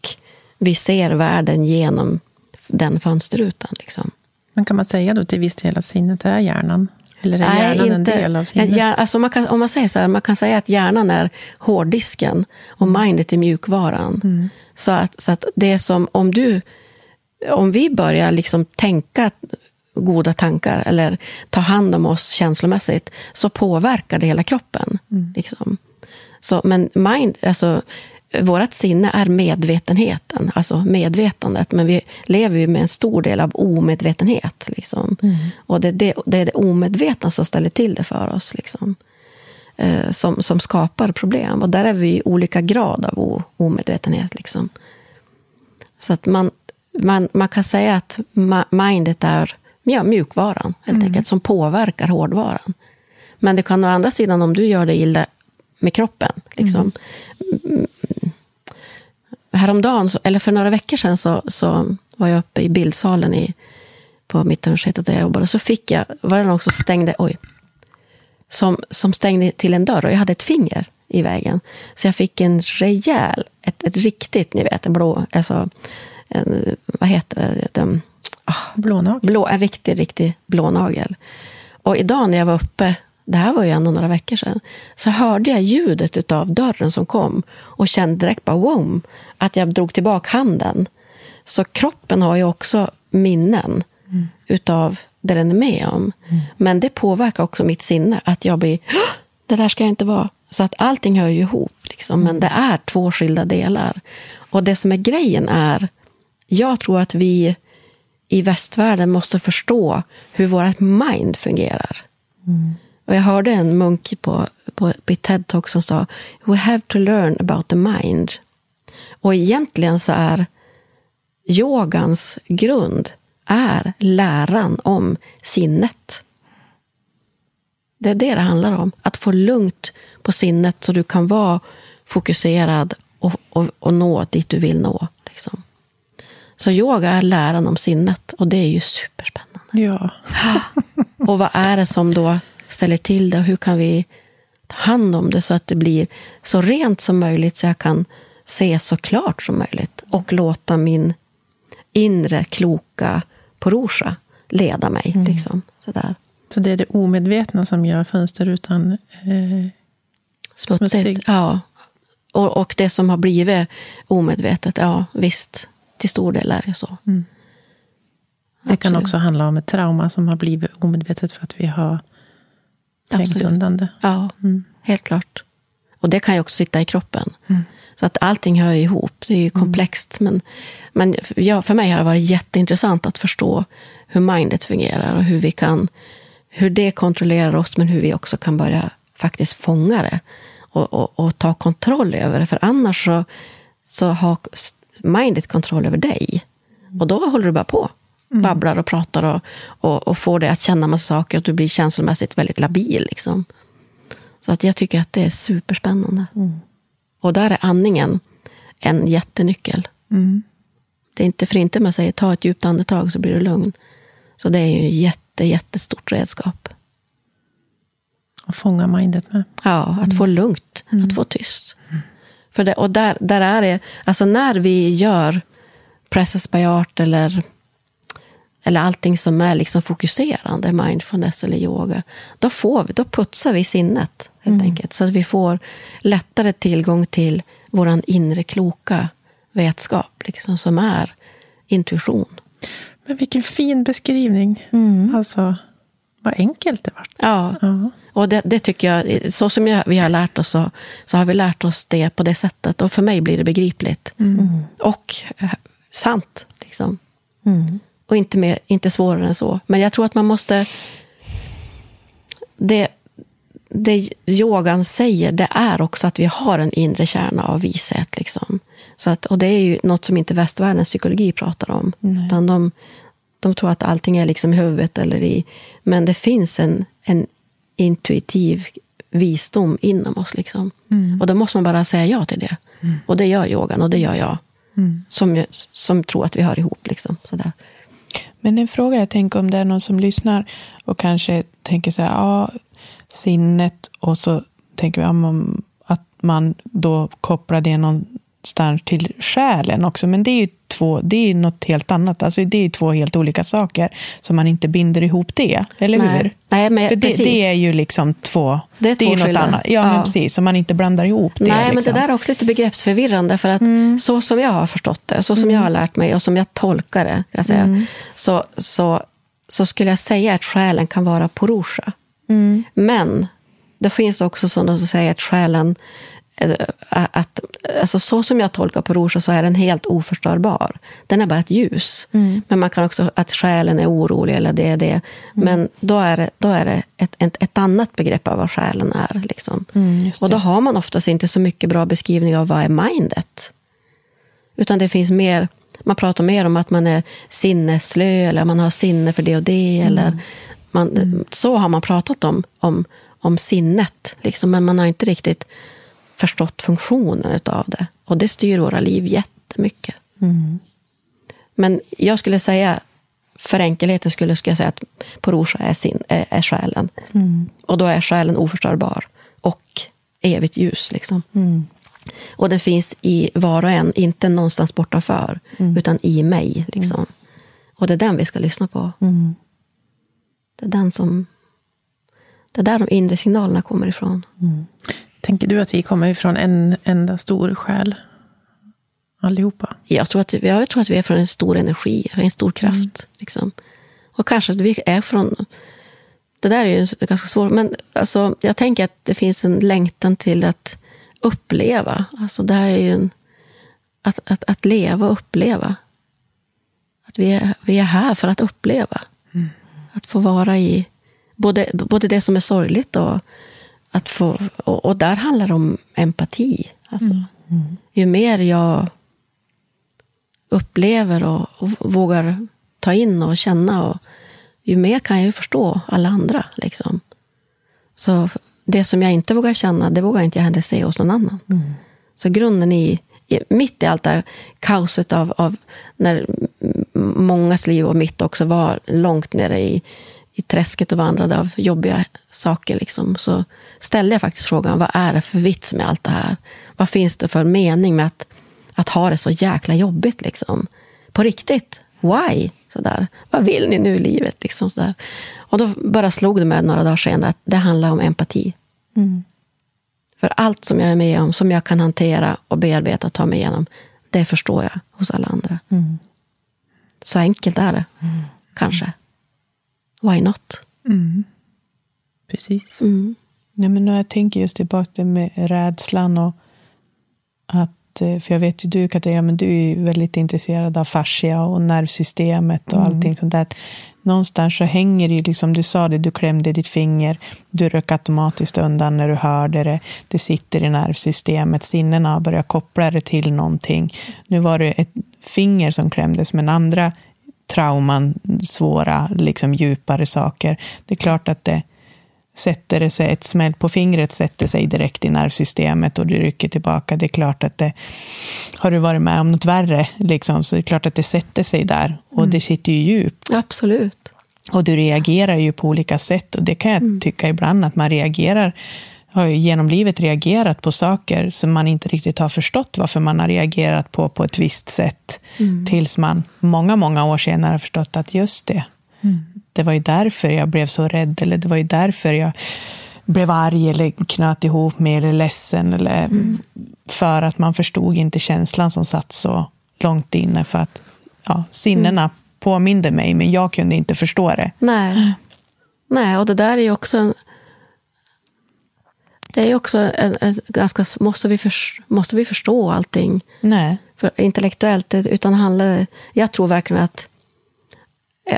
vi ser världen genom den fönsterrutan. Liksom. Men kan man säga då till viss del att sinnet är hjärnan? Eller är Nej, hjärnan inte, en del av sinnet? Hjär, alltså man kan, om man säger så här, man kan säga att hjärnan är hårddisken och mindet är mjukvaran. Mm. Så att, så att det är som om du, om vi börjar liksom tänka goda tankar eller ta hand om oss känslomässigt så påverkar det hela kroppen. Mm. Liksom. Så, men mind, alltså vårt sinne är medvetenheten, alltså medvetandet. Men vi lever ju med en stor del av omedvetenhet. Liksom. Mm. Och det, det, det är det omedvetna som ställer till det för oss. Liksom. Eh, som, som skapar problem. Och där är vi i olika grad av o, omedvetenhet. Liksom. Så att man, man, man kan säga att ma, mindet är ja, mjukvaran helt mm. enkelt, som påverkar hårdvaran. Men det kan å andra sidan, om du gör det illa med kroppen. Liksom. Mm. Häromdagen, eller för några veckor sedan så, så var jag uppe i bildsalen i, på mitt universitet där jag jobbade. Så fick jag, var det någon som stängde, oj, som, som stängde till en dörr och jag hade ett finger i vägen. Så jag fick en rejäl, ett, ett riktigt, ni vet, en blå, alltså, en, vad heter det? Den, ah, blånagel. Blå, en riktig, riktig blånagel. Och idag när jag var uppe, det här var ju ändå några veckor sedan, så hörde jag ljudet utav dörren som kom och kände direkt bara wow, att jag drog tillbaka handen. Så kroppen har ju också minnen mm. utav det den är med om. Mm. Men det påverkar också mitt sinne, att jag blir, det där ska jag inte vara. Så att allting hör ju ihop liksom, men det är två skilda delar. Och det som är grejen är, jag tror att vi i västvärlden måste förstå hur vårt mind fungerar. Mm. Och jag hörde en munk på, på, på TED-talk som sa we have to learn about the mind. Och egentligen så är yogans grund är läran om sinnet. Det är det det handlar om. Att få lugnt på sinnet så du kan vara fokuserad och, och, och nå dit du vill nå. Liksom. Så yoga är läran om sinnet och det är ju superspännande. Ja. Och vad är det som då ställer till det och hur kan vi ta hand om det så att det blir så rent som möjligt så jag kan se så klart som möjligt och låta min inre kloka porusha leda mig. Mm. Liksom, sådär. Så det är det omedvetna som gör fönsterrutan eh, smutsigt. Musik. Ja. Och, och det som har blivit omedvetet, ja visst, till stor del är det så. Mm. Det kan också handla om ett trauma som har blivit omedvetet för att vi har trängt Absolut. Undan det. Ja, mm. Helt klart. Och det kan ju också sitta i kroppen. Mm. Så att allting hör ihop. Det är ju komplext. Mm. Men, men ja, för mig har det varit jätteintressant att förstå hur mindet fungerar och hur vi kan, hur det kontrollerar oss, men hur vi också kan börja faktiskt fånga det och, och, och ta kontroll över det. För annars så, så har mindet kontroll över dig. Och då håller du bara på. Mm. Babblar och pratar och, och, och får dig att känna massa saker och du blir känslomässigt väldigt labil. Liksom. Så att jag tycker att det är superspännande. Mm. Och där är andningen en jättenyckel. Mm. Det är inte för inte man säger ta ett djupt andetag så blir du lugn. Så det är ju jätte, jättestort redskap. Och fånga mindet med. Ja, att mm. få lugnt, mm. att få tyst. Mm. För det, och där, där är det, alltså när vi gör Presence by art eller, eller allting som är liksom fokuserande, mindfulness eller yoga, då, får vi, då putsar vi sinnet helt mm. enkelt. Så att vi får lättare tillgång till våran inre kloka vetskap liksom, som är intuition. Men vilken fin beskrivning. Mm. Alltså, vad enkelt det var. Ja, uh-huh. Och det, det tycker jag, så som jag, vi har lärt oss så, så har vi lärt oss det på det sättet. Och för mig blir det begripligt. Mm. Och sant, liksom. Mm. Och inte, mer, inte svårare än så. Men jag tror att man måste... Det, det yogan säger, det är också att vi har en inre kärna av vishet, liksom. Så att, och det är ju något som inte västvärldens psykologi pratar om. Nej. Utan de, de tror att allting är liksom i huvudet eller i... Men det finns en, en intuitiv visdom inom oss, liksom. Mm. Och då måste man bara säga ja till det. Mm. Och det gör yogan och det gör jag. Mm. Som, som tror att vi hör ihop, liksom. Sådär. Men en fråga jag tänker om det är någon som lyssnar och kanske tänker så här, ja, sinnet, och så tänker vi om att man då kopplar det någonstans till själen också, men det är ju två, det är något helt annat, alltså det är ju två helt olika saker som man inte binder ihop det, eller Nej. Hur? Nej, men för det, det är ju liksom två, det är, det är något skillnad. Annat, ja, ja men precis, som man inte blandar ihop det. Nej, liksom. Men det där är också lite begreppsförvirrande för att mm. så som jag har förstått det, så som mm. jag har lärt mig och som jag tolkar det, jag säga, mm. så, så, så skulle jag säga att själen kan vara porusha. Mm. Men det finns också sådana som säger att själen, att, alltså så som jag tolkar porusha så är den helt oförstörbar. Den är bara ett ljus. Mm. Men man kan också, att själen är orolig eller det är det. Mm. Men då är det, då är det ett, ett, ett annat begrepp av vad själen är. Liksom. Mm, och då har man oftast inte så mycket bra beskrivning av vad är mindet. Utan det finns mer, man pratar mer om att man är sinneslö eller man har sinne för det och det mm. eller... Man, mm. Så har man pratat om, om, om sinnet, liksom, men man har inte riktigt förstått funktionen av det. Och det styr våra liv jättemycket. Mm. Men jag skulle säga, för enkelheten skulle, skulle jag säga att porusha är, sin, är, är själen. Mm. Och då är själen oförstörbar och evigt ljus. Liksom. Mm. Och den finns i var och en, inte någonstans bortanför, mm. utan i mig. Liksom. Mm. Och det är den vi ska lyssna på. Mm. Det är, den som, det är där de inre signalerna kommer ifrån. Mm. Tänker du att vi kommer ifrån en enda stor själ? Allihopa? Jag tror att, jag tror att vi är från en stor energi, en stor kraft. Mm. Liksom. Och kanske att vi är från... Det där är ju ganska svårt. Men alltså, jag tänker att det finns en längtan till att uppleva. Alltså, det här är ju en, att, att, att leva och uppleva. Att vi är, vi är här för att uppleva. Mm. Att få vara i både, både det som är sorgligt och, att få, och, och där handlar det om empati. Alltså, mm. Mm. Ju mer jag upplever och, och vågar ta in och känna, och, ju mer kan jag ju förstå alla andra. Liksom. Så det som jag inte vågar känna, det vågar inte jag heller se hos någon annan. Mm. Så grunden i, i mitt i allt det här kaoset av, av när mångas liv och mitt också var långt nere i, i träsket och vandrade av jobbiga saker liksom, så ställde jag faktiskt frågan, vad är det för vits med allt det här? Vad finns det för mening med att, att ha det så jäkla jobbigt liksom? På riktigt? Why? Sådär. Vad vill ni nu i livet? Liksom, sådär. Och då bara slog det mig några dagar senare att det handlar om empati. Mm. För allt som jag är med om, som jag kan hantera och bearbeta och ta mig igenom, det förstår jag hos alla andra. Mm. Så enkelt är det. Mm. Kanske. Why not? Mm. Precis. Mm. Ja, men jag tänker just tillbaka med rädslan och att, för jag vet ju du, Katarina, men du är ju väldigt intresserad av fascia och nervsystemet och mm. allting sånt där. Någonstans så hänger det ju liksom, du sa det, du klämde ditt finger, du rök automatiskt undan när du hörde det, det sitter i nervsystemet, sinnena börjar koppla det till någonting. Nu var det ett finger som klämdes, men andra trauman, svåra, liksom djupare saker, det är klart att det sätter det sig, ett smäll på fingret sätter sig direkt i nervsystemet och det rycker tillbaka. Det är klart att det, har du varit med om något värre liksom, så det är klart att det sätter sig där och mm. det sitter ju djupt. Absolut. Och du reagerar ju på olika sätt, och det kan jag mm. tycka ibland att man reagerar, har ju genom livet reagerat på saker som man inte riktigt har förstått varför man har reagerat på på ett visst sätt mm. tills man många, många år senare har förstått att just det. Mm. Det var ju därför jag blev så rädd, eller det var ju därför jag blev arg eller knöt ihop mig eller ledsen, eller mm. för att man förstod inte känslan som satt så långt inne, för att ja, sinnena mm. påminde mig, men jag kunde inte förstå det. Nej, Nej och det där är ju också en, det är ju också en, en ganska, måste vi, för, måste vi förstå allting? Nej. För intellektuellt, utan handlar, jag tror verkligen att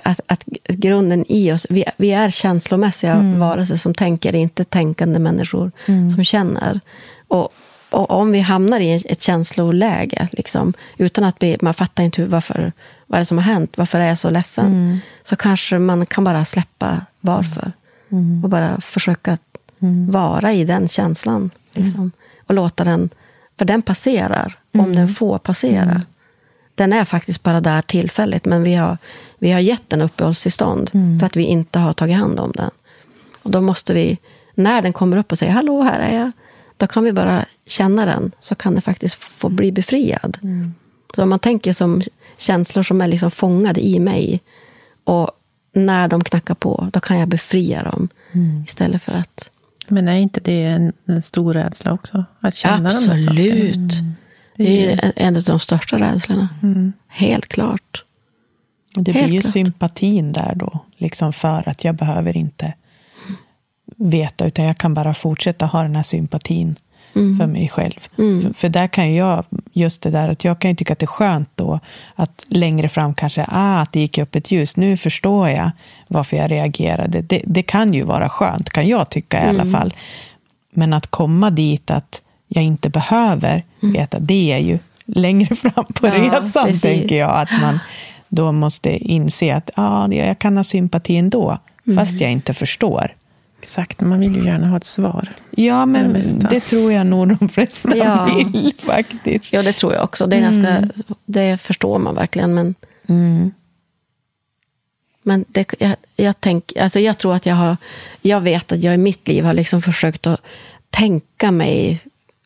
Att, att grunden i oss, vi, vi är känslomässiga mm. varelser som tänker, inte tänkande människor mm. som känner. Och, och om vi hamnar i ett känsloläge liksom, utan att vi, man fattar inte hur, varför, vad är det som har hänt, varför är jag så ledsen, mm. så kanske man kan bara släppa varför mm. och bara försöka mm. vara i den känslan liksom, mm. och låta den, för den passerar mm. om den får passera. Mm. Den är faktiskt bara där tillfälligt, men vi har, vi har gett den uppehållstillstånd mm. för att vi inte har tagit hand om den. Och då måste vi, när den kommer upp och säger hallå, här är jag, då kan vi bara känna den, så kan den faktiskt få bli befriad. Mm. Så om man tänker som känslor som är liksom fångade i mig, och när de knackar på, då kan jag befria dem mm. istället för att... Men är inte det en, en stor rädsla också? Att känna absolut! De det är en av de största rädslorna. Mm. Helt klart. Och det Helt blir ju klart. Sympatin där då. Liksom, för att jag behöver inte veta, utan jag kan bara fortsätta ha den här sympatin mm. för mig själv. Mm. För, för där kan jag, just det där, att jag kan ju tycka att det är skönt då, att längre fram kanske, ah, att det gick upp ett ljus, nu förstår jag varför jag reagerade. Det, det kan ju vara skönt, kan jag tycka i mm. alla fall. Men att komma dit att jag inte behöver veta, det är ju längre fram på ja, resan, precis. Tänker jag, att man då måste inse att ja, jag kan ha sympati ändå, mm. fast jag inte förstår. Exakt, man vill ju gärna ha ett svar. Ja, men det, det tror jag nog de flesta ja. vill faktiskt. Ja, det tror jag också. Det, är ganska, mm. det förstår man verkligen, men mm. men det, jag, jag, tänk, alltså jag tror att jag har, jag vet att jag i mitt liv har liksom försökt att tänka mig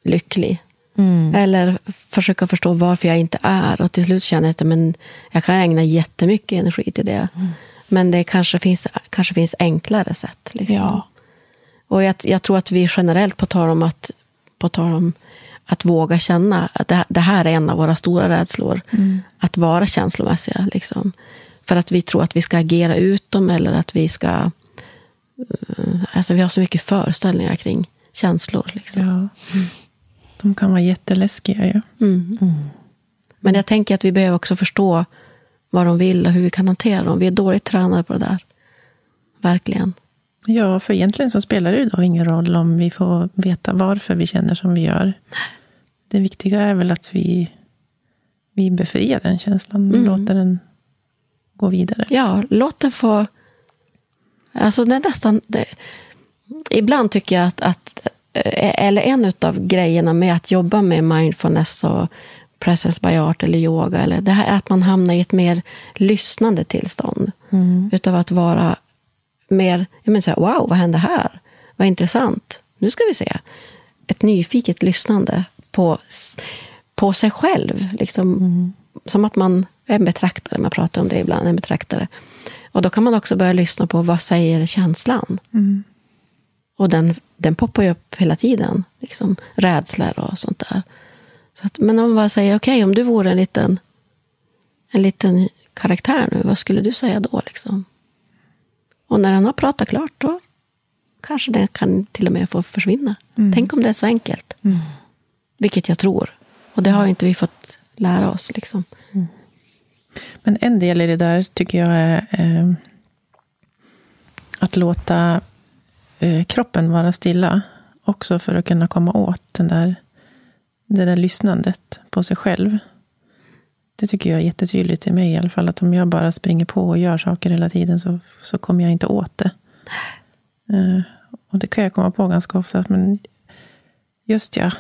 lycklig. Mm. Eller försöka förstå varför jag inte är, och till slut känner jag att men jag kan ägna jättemycket energi till det. Mm. Men det kanske finns, kanske finns enklare sätt. Liksom. Ja. Och jag, jag tror att vi generellt på tal om att, på tal om att våga känna, att det, det här är en av våra stora rädslor. Mm. Att vara känslomässiga. Liksom. För att vi tror att vi ska agera ut dem, eller att vi ska... Alltså vi har så mycket föreställningar kring känslor. Liksom. Ja. Mm. De kan vara jätteläskiga, ja. Mm. Mm. Men jag tänker att vi behöver också förstå vad de vill och hur vi kan hantera dem. Vi är dåligt tränade på det där. Verkligen. Ja, för egentligen så spelar det ju då ingen roll om vi får veta varför vi känner som vi gör. Nej. Det viktiga är väl att vi, vi befriar den känslan och mm. låter den gå vidare. Ja, låt den få... Alltså det är nästan... Det, ibland tycker jag att, att eller en utav grejerna med att jobba med mindfulness och presence by art eller yoga eller det här är att man hamnar i ett mer lyssnande tillstånd mm. utav att vara mer, jag menar så här, wow, vad hände här? Vad intressant. Nu ska vi se. Ett nyfiket lyssnande på, på sig själv. Liksom, mm. Som att man är en betraktare. Man pratar om det ibland, en betraktare. Och då kan man också börja lyssna på vad säger känslan. Mm. Och den, den poppar ju upp hela tiden. Liksom, rädslor och sånt där. Så att, men om man bara säger, okej, okay, om du vore en liten, en liten karaktär nu, vad skulle du säga då? Liksom? Och när den har pratat klart då kanske den kan till och med få försvinna. Mm. Tänk om det är så enkelt. Mm. Vilket jag tror. Och det har inte vi fått lära oss. Liksom. Mm. Men en del i det där tycker jag är eh, att låta eh, kroppen vara stilla. Också för att kunna komma åt den där, det där lyssnandet på sig själv. Det tycker jag är jättetydligt i mig i alla fall. Att om jag bara springer på och gör saker hela tiden så, så kommer jag inte åt det. Uh, och det kan jag komma på ganska ofta, men just ja,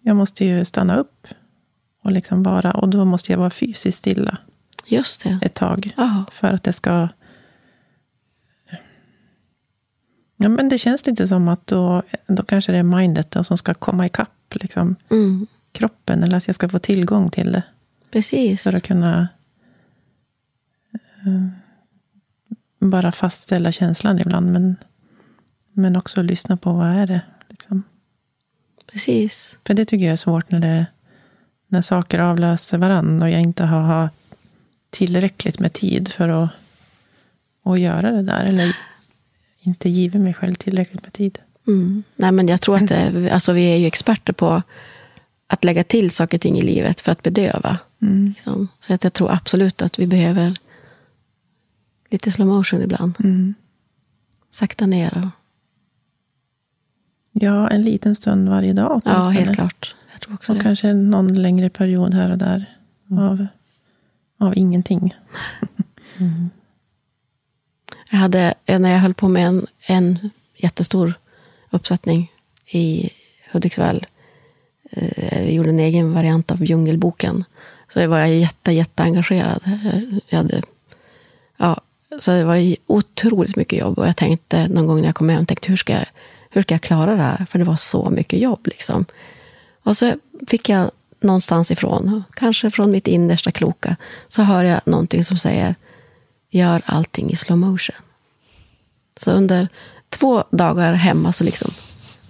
jag måste ju stanna upp och liksom vara, och då måste jag vara fysiskt stilla just det. Ett tag oh. för att det ska ja, men det känns lite som att då, då kanske det är mindet då som ska komma ikapp liksom, mm. kroppen, eller att jag ska få tillgång till det. Precis. För att kunna uh, bara fastställa känslan ibland, men Men också lyssna på vad är det. Liksom. Precis. För det tycker jag är svårt när, det, när saker avlöser varandra. Och jag inte har tillräckligt med tid för att, att göra det där. Eller inte giver mig själv tillräckligt med tid. Mm. Nej, men jag tror att det, alltså, vi är ju experter på att lägga till saker och ting i livet för att bedöva. Mm. Liksom. Så att jag tror absolut att vi behöver lite slow motion ibland. Mm. Sakta ner och ja, en liten stund varje dag. Ja, helt klart. Jag tror också och det. Kanske någon längre period här och där mm. av, av ingenting. Mm. Jag hade, när jag höll på med en, en jättestor uppsättning i Hudiksvall, eh, gjorde en egen variant av Djungelboken, så var jag jätte, jätte engagerad. Jag, jag hade, ja, så det var otroligt mycket jobb, och jag tänkte någon gång när jag kom hem, tänkte hur ska jag Hur ska jag klara det här? För det var så mycket jobb. Liksom. Och så fick jag någonstans ifrån, kanske från mitt innersta kloka, så hör jag någonting som säger, gör allting i slow motion. Så under två dagar hemma så liksom,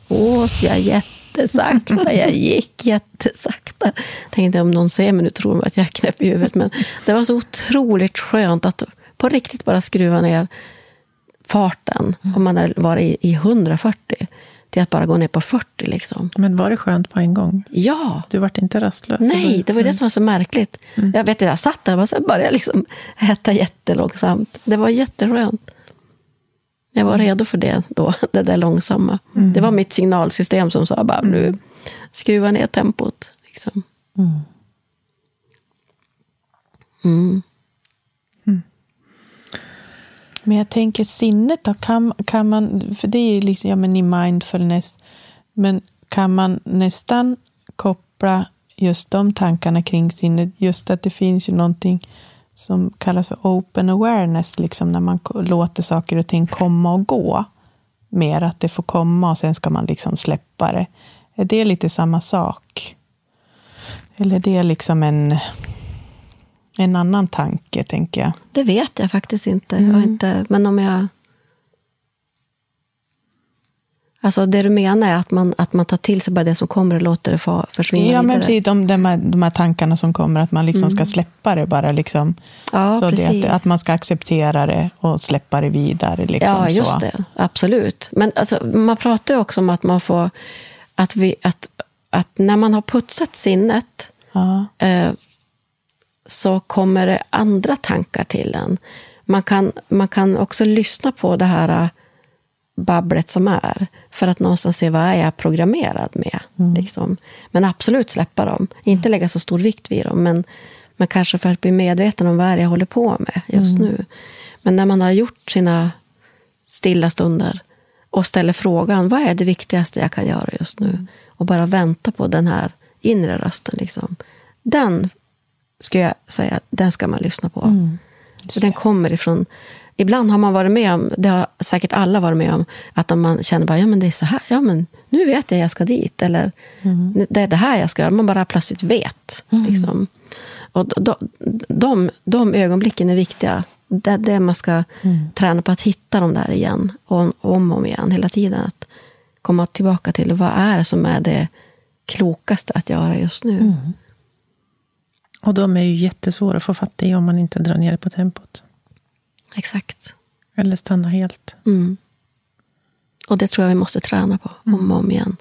åt jag jättesakta, jag gick jättesakta. Tänkte om någon ser mig, nu tror de att jag är knäpp i huvudet. Men det var så otroligt skönt att på riktigt bara skruva ner farten, om man har varit i hundrafyrtio, till att bara gå ner på fyrtio liksom. Men var det skönt på en gång? Ja. Du vart inte rastlös? Nej, det var det som var så märkligt. Mm. Jag vet inte, jag satt där och så började liksom hetta jättelångsamt. Det var jätteskönt. Jag var redo för det då, det där långsamma. Mm. Det var mitt signalsystem som sa bara, nu skruva ner tempot liksom. Mm. Mm. Men jag tänker sinnet då, kan, kan man, för det är liksom, ja men i mindfulness, men kan man nästan koppla just de tankarna kring sinnet, just att det finns ju någonting som kallas för open awareness, liksom när man låter saker och ting komma och gå, mer att det får komma och sen ska man liksom släppa det. Är det lite samma sak? Eller är det liksom en... en annan tanke, tänker jag. Det vet jag faktiskt inte. Mm. Jag inte. Men om jag... Alltså det du menar är att man, att man tar till sig bara det som kommer och låter det få, försvinna. Ja, men precis. De, de, här, de här tankarna som kommer, att man liksom mm. ska släppa det bara. Liksom. Ja, så det, att man ska acceptera det och släppa det vidare. Liksom, ja, just så. Det. Absolut. Men alltså, man pratar ju också om att man får... Att, vi, att, att när man har putsat sinnet... Ja. Eh, så kommer det andra tankar till en. Man kan, man kan också lyssna på det här babblet som är, för att någonstans se vad är jag programmerad med. Mm. Liksom. Men absolut släppa dem. Inte lägga så stor vikt vid dem, men, men kanske för att bli medveten om vad är jag håller på med just mm. nu. Men när man har gjort sina stilla stunder, och ställer frågan, vad är det viktigaste jag kan göra just nu? Och bara vänta på den här inre rösten liksom. Den ska jag säga, den ska man lyssna på. Mm, för den kommer ifrån, ibland har man varit med om, det har säkert alla varit med om, att om man känner bara, ja men det är så här, ja men nu vet jag jag ska dit, eller mm. det är det här jag ska göra, man bara plötsligt vet mm. liksom. Och de, de, de ögonblicken är viktiga. Det är det man ska mm. träna på, att hitta dem där igen, om och om igen hela tiden, att komma tillbaka till vad är det som är det klokaste att göra just nu. Mm. Och de är ju jättesvåra att få fatt i om man inte drar ner på tempot. Exakt. Eller stanna helt. Mm. Och det tror jag vi måste träna på mm. om och om igen.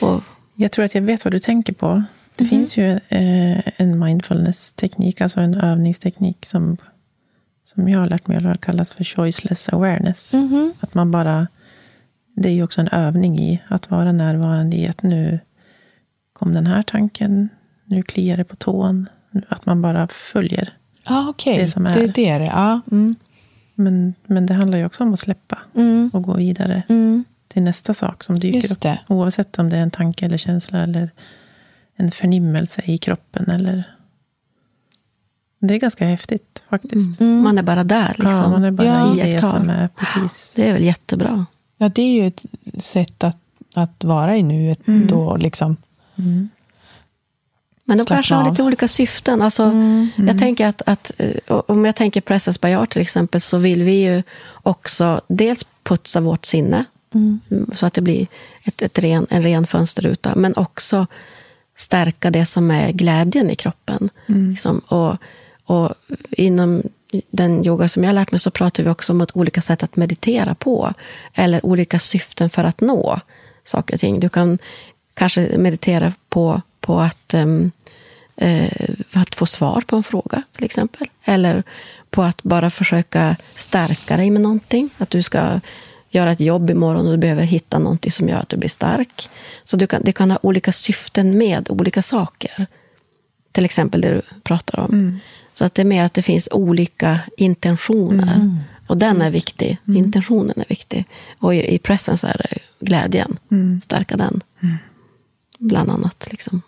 Och... Jag tror att jag vet vad du tänker på. Det mm-hmm. finns ju eh, en mindfulness-teknik, alltså en övningsteknik som, som jag har lärt mig att kallas för choiceless awareness. Mm-hmm. Att man bara, det är ju också en övning i att vara närvarande i att nu kom den här tanken, nu kliar det på tån, att man bara följer ah, okay. det som är. Det är det det ja. Mm. Men, men det handlar ju också om att släppa mm. och gå vidare mm. till nästa sak som dyker upp. Oavsett om det är en tanke eller känsla eller en förnimmelse i kroppen eller... Det är ganska häftigt faktiskt. Mm. Man är bara där liksom. Ja, man är bara ja. i det som är precis. Det är väl jättebra. Ja, det är ju ett sätt att, att vara i nuet mm. då liksom. Mm. Men de kanske har lite olika syften. Alltså, mm, jag mm. tänker att, att om jag tänker Presence by art till exempel, så vill vi ju också dels putsa vårt sinne mm. så att det blir ett, ett ren, en ren fönsterruta, men också stärka det som är glädjen i kroppen. Mm. Liksom. Och, och inom den yoga som jag har lärt mig så pratar vi också om ett olika sätt att meditera på, eller olika syften för att nå saker och ting. Du kan kanske meditera på, på att um, att få svar på en fråga till exempel, eller på att bara försöka stärka dig med någonting, att du ska göra ett jobb imorgon och du behöver hitta någonting som gör att du blir stark. Så du kan, det kan ha olika syften med olika saker, till exempel det du pratar om mm. så att det är mer att det finns olika intentioner mm. och den är viktig mm. intentionen är viktig, och i, i presence är det glädjen mm. stärka den mm. bland annat liksom.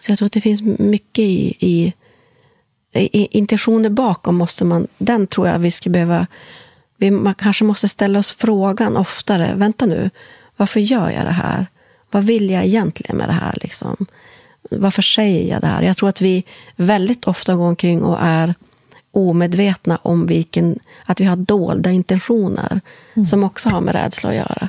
Så jag tror att det finns mycket i, i, i intentioner bakom, måste man, den tror jag vi skulle behöva, vi, man kanske måste ställa oss frågan oftare, vänta nu, varför gör jag det här? Vad vill jag egentligen med det här liksom? Varför säger jag det här? Jag tror att vi väldigt ofta går omkring och är omedvetna om vilken, att vi har dolda intentioner mm. som också har med rädsla att göra.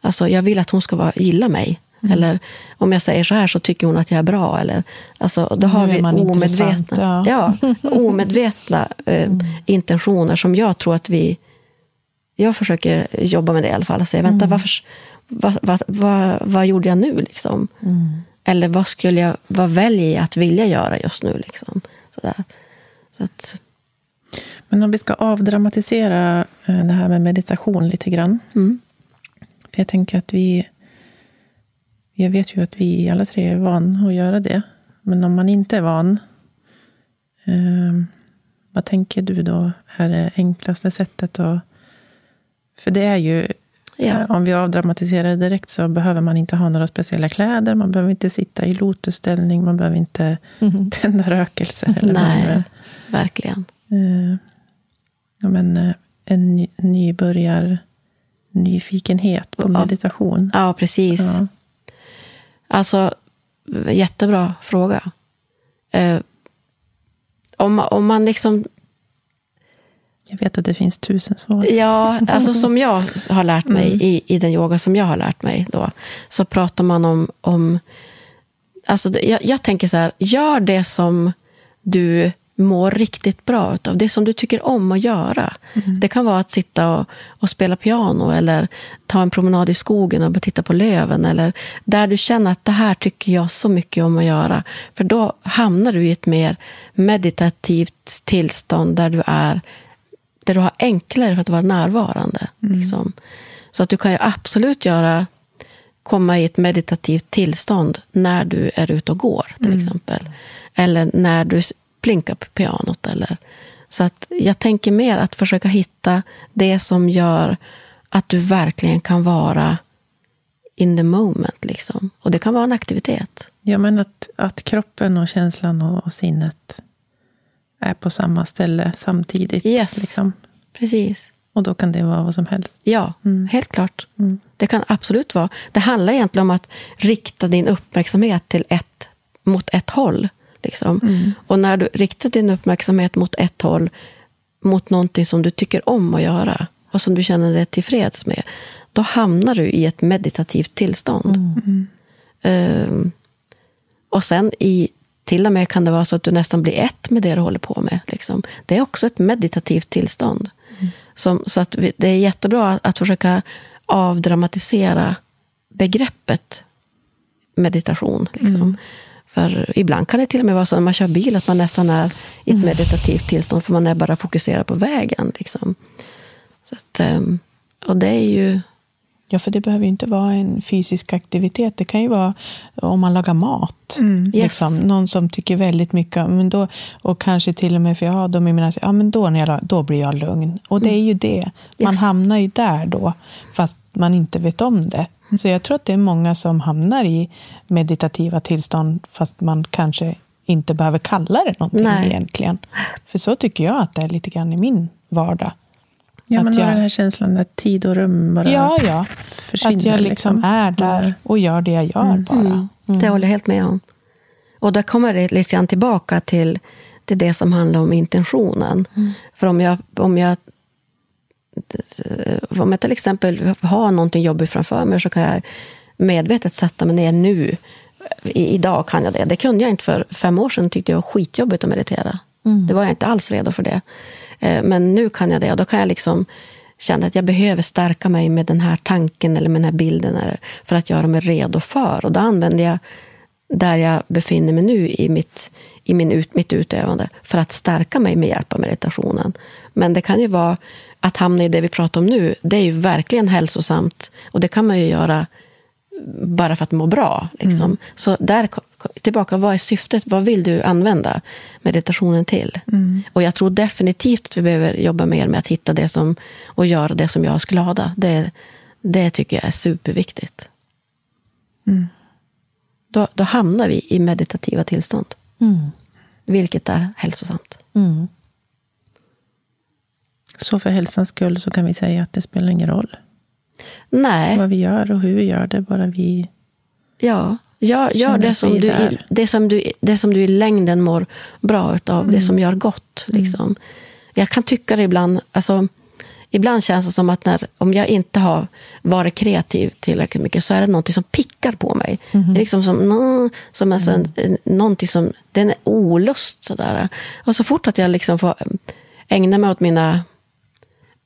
Alltså, jag vill att hon ska vara, gilla mig. Mm. Eller om jag säger så här så tycker hon att jag är bra. Eller, alltså, då har vi omedvetna, ja. Ja, omedvetna eh, mm. intentioner som jag tror att vi... Jag försöker jobba med det i alla fall. Att säga, vänta, mm. varför, va, va, va, vad gjorde jag nu? Liksom? Mm. Eller vad, skulle jag, vad väljer jag att vilja göra just nu? Liksom? Sådär. Så att... Men om vi ska avdramatisera det här med meditation lite grann. Mm. För jag tänker att vi... Jag vet ju att vi alla tre är van att göra det. Men om man inte är van, eh, vad tänker du då är det enklaste sättet att... För det är ju, ja. Om vi avdramatiserar direkt så behöver man inte ha några speciella kläder. Man behöver inte sitta i lotusställning. Man behöver inte mm. tända rökelser. Eller nej, något. Verkligen. Eh, men en nybörjar nyfikenhet på meditation. Ja, ja precis. Ja. Alltså, jättebra fråga. Eh, om, om man liksom... Jag vet att det finns tusen svar. Ja, alltså som jag har lärt mig mm. i, i den yoga som jag har lärt mig då, så pratar man om... om alltså, jag, jag tänker så här, gör det som du mår riktigt bra utav, det som du tycker om att göra. Mm. Det kan vara att sitta och, och spela piano, eller ta en promenad i skogen och titta på löven, eller där du känner att det här tycker jag så mycket om att göra. För då hamnar du i ett mer meditativt tillstånd där du är, där du har enklare för att vara närvarande. Mm. Liksom. Så att du kan ju absolut göra, komma i ett meditativt tillstånd när du är ute och går till mm. exempel. Eller när du plinka på pianot, eller Så att jag tänker mer att försöka hitta det som gör att du verkligen kan vara in the moment liksom. Och det kan vara en aktivitet. Ja, men att, att kroppen och känslan och, och sinnet är på samma ställe samtidigt. Yes, liksom. Precis. Och då kan det vara vad som helst. Ja, mm. helt klart. Mm. Det kan absolut vara. Det handlar egentligen om att rikta din uppmärksamhet till ett, mot ett håll. Liksom. Mm. Och när du riktar din uppmärksamhet mot ett håll, mot någonting som du tycker om att göra och som du känner dig tillfreds med, då hamnar du i ett meditativt tillstånd. Mm. Um, och sen i, till och med kan det vara så att du nästan blir ett med det du håller på med. Liksom. Det är också ett meditativt tillstånd. Mm. Som, så att vi, det är jättebra att försöka avdramatisera begreppet meditation. Liksom. Mm. För ibland kan det till och med vara så när man kör bil att man nästan är i ett meditativt tillstånd, för man är bara fokuserad på vägen. Liksom. Så att, och det är ju... Ja, för det behöver ju inte vara en fysisk aktivitet. Det kan ju vara om man lagar mat. Mm. Liksom. Yes. Någon som tycker väldigt mycket men då, och kanske till och med för ja, de är mina, ja, men då, när jag, då blir jag lugn. Och det är ju det. Man yes. hamnar ju där då, fast man inte vet om det. Så jag tror att det är många som hamnar i meditativa tillstånd fast man kanske inte behöver kalla det någonting Nej. egentligen. För så tycker jag att det är lite grann i min vardag. Ja, att men jag, den här känslan att tid och rum bara ja, ja. försvinner. Att jag liksom, liksom är där och gör det jag gör mm. bara. Mm. Det håller jag helt med om. Och där kommer det lite grann tillbaka till, till det som handlar om intentionen. Mm. För om jag... Om jag om jag till exempel har någonting jobbigt framför mig, så kan jag medvetet sätta mig ner nu. I, idag kan jag det. Det kunde jag inte för fem år sedan, tyckte jag var skitjobbigt att meditera. Mm. Det var jag inte alls redo för det. Men nu kan jag det, och då kan jag liksom känna att jag behöver stärka mig med den här tanken eller med den här bilden eller för att göra mig redo för. Och då använder jag där jag befinner mig nu i mitt, i min ut, mitt utövande för att stärka mig med hjälp av meditationen. Men det kan ju vara att hamna i det vi pratar om nu, det är ju verkligen hälsosamt. Och det kan man ju göra bara för att må bra. Liksom. Mm. Så där tillbaka, vad är syftet? Vad vill du använda meditationen till? Mm. Och jag tror definitivt att vi behöver jobba mer med att hitta det som, och göra det som jag är glada. Det, det tycker jag är superviktigt. Mm. Då, då hamnar vi i meditativa tillstånd. Mm. Vilket är hälsosamt. Mm. Så för hälsans skull så kan vi säga att det spelar ingen roll. Nej. Vad vi gör och hur vi gör det, bara vi... Ja, jag gör det som, du, det, som du, det som du i längden mår bra utav. Mm. Det som gör gott. Liksom. Mm. Jag kan tycka det ibland... Alltså, ibland känns det som att när, om jag inte har varit kreativ tillräckligt mycket, så är det någonting som pickar på mig. Mm. Det är liksom som, som alltså en, en, någonting som... Det är en olust sådär. Och så fort att jag liksom får ägna mig åt mina...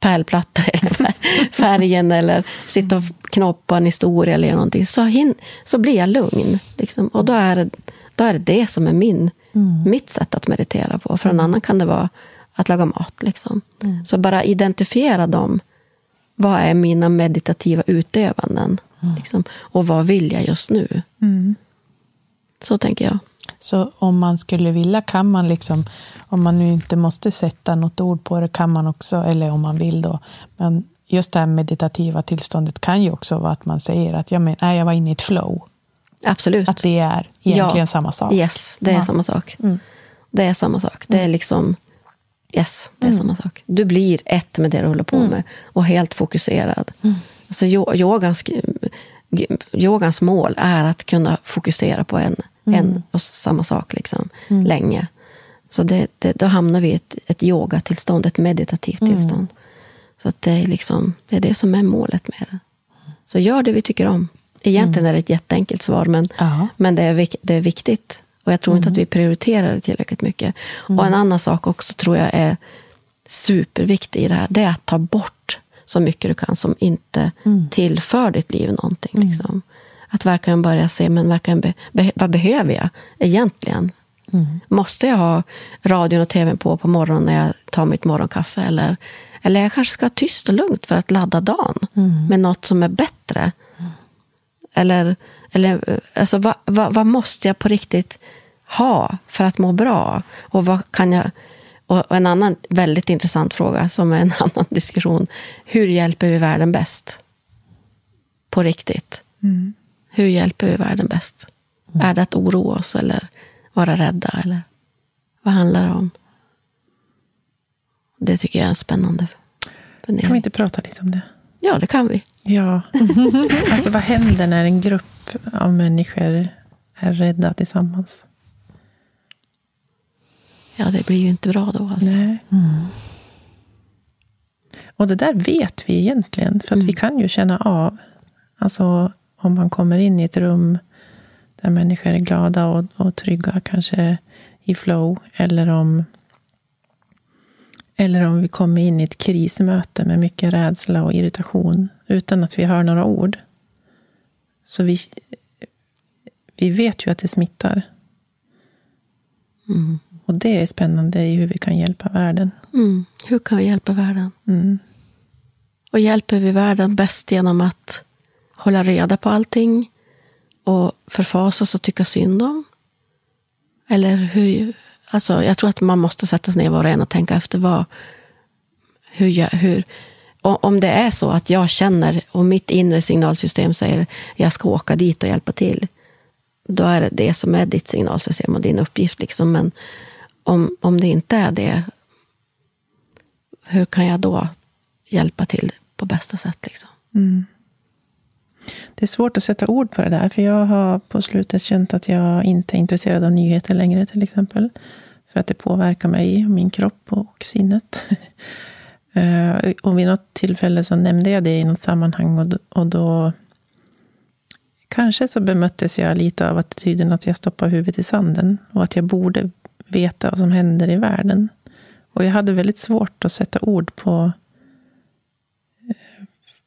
pärlplattor eller färgen eller sitta och knoppa en historia eller någonting, så, hin- så blir jag lugn. Liksom. Och då är, det, då är det det som är min, mm. mitt sätt att meditera på. För en annan kan det vara att laga mat. Liksom. Mm. Så bara identifiera dem. Vad är mina meditativa utövanden? Mm. Liksom. Och vad vill jag just nu? Mm. Så tänker jag. Så om man skulle vilja kan man liksom, om man nu inte måste sätta något ord på det, kan man också, eller om man vill då, men just det här meditativa tillståndet kan ju också vara att man säger att jag, men, nej, jag var inne i ett flow. Absolut. Att det är egentligen ja. samma sak. Yes, det är ja. samma sak. Mm. Det är samma sak. Det är liksom, yes, det är mm. samma sak. Du blir ett med det du håller på mm. med och helt fokuserad. Mm. Alltså yogans, yogans mål är att kunna fokusera på en Mm. en och samma sak liksom, mm. länge. Så det, det, då hamnar vi i ett, ett yogatillstånd, ett meditativt mm. tillstånd. Så att det, är liksom, det är det som är målet med det. Så gör det vi tycker om. Egentligen mm. är det ett jätteenkelt svar, men, men det, är, det är viktigt. Och jag tror mm. inte att vi prioriterar det tillräckligt mycket. Mm. Och en annan sak också tror jag är superviktig i det här, det är att ta bort så mycket du kan som inte mm. tillför ditt liv någonting. Mm. Liksom. Att verkligen börja se, men verkligen be, be, vad behöver jag egentligen? Mm. Måste jag ha radion och tvn på på morgonen när jag tar mitt morgonkaffe? Eller, eller jag kanske ska ha tyst och lugnt för att ladda dagen mm. med något som är bättre. Mm. Eller, eller alltså, vad, vad, vad måste jag på riktigt ha för att må bra? Och vad kan jag, Och en annan väldigt intressant fråga som är en annan diskussion. Hur hjälper vi världen bäst? På riktigt. Mm. Hur hjälper vi världen bäst? Mm. Är det att oroa oss eller vara rädda? Eller vad handlar det om? Det tycker jag är spännande. Kan vi inte prata lite om det? Ja, det kan vi. Ja. Alltså, vad händer när en grupp av människor är rädda tillsammans? Ja, det blir ju inte bra då. Alltså. Nej. Mm. Och det där vet vi egentligen. För att mm. vi kan ju känna av. Alltså, om man kommer in i ett rum där människor är glada och, och trygga. Kanske i flow. Eller om, eller om vi kommer in i ett krismöte med mycket rädsla och irritation. Utan att vi hör några ord. Så vi, vi vet ju att det smittar. Mm. Och det är spännande i hur vi kan hjälpa världen. Mm. Hur kan vi hjälpa världen? Mm. Och hjälper vi världen bäst genom att hålla reda på allting och förfasas och tycka synd om? Eller hur? Alltså, jag tror att man måste sätta sig ner var och en och tänka efter vad, hur, jag, hur och om det är så att jag känner och mitt inre signalsystem säger jag ska åka dit och hjälpa till. Då är det det som är ditt signalsystem och din uppgift liksom, men om, om det inte är det, hur kan jag då hjälpa till på bästa sätt liksom? Mm. Det är svårt att sätta ord på det där, för jag har på slutet känt att jag inte är intresserad av nyheter längre till exempel, för att det påverkar mig, min kropp och sinnet. Och vid något tillfälle så nämnde jag det i något sammanhang, och, och då kanske så bemöttes jag lite av attityden att jag stoppar huvudet i sanden och att jag borde veta vad som händer i världen. Och jag hade väldigt svårt att sätta ord på,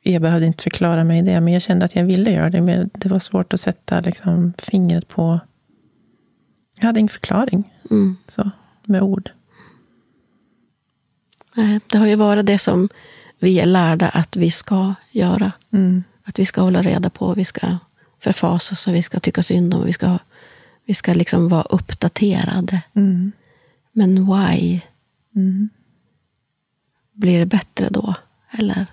jag behövde inte förklara mig det, men jag kände att jag ville göra det, men det var svårt att sätta liksom fingret på, jag hade ingen förklaring mm. så, med ord. Det har ju varit det som vi är lärda att vi ska göra, mm. att vi ska hålla reda på, vi ska förfasa oss och vi ska tycka synd om, vi ska, vi ska liksom vara uppdaterade. Mm. Men why? Mm. Blir det bättre då? Eller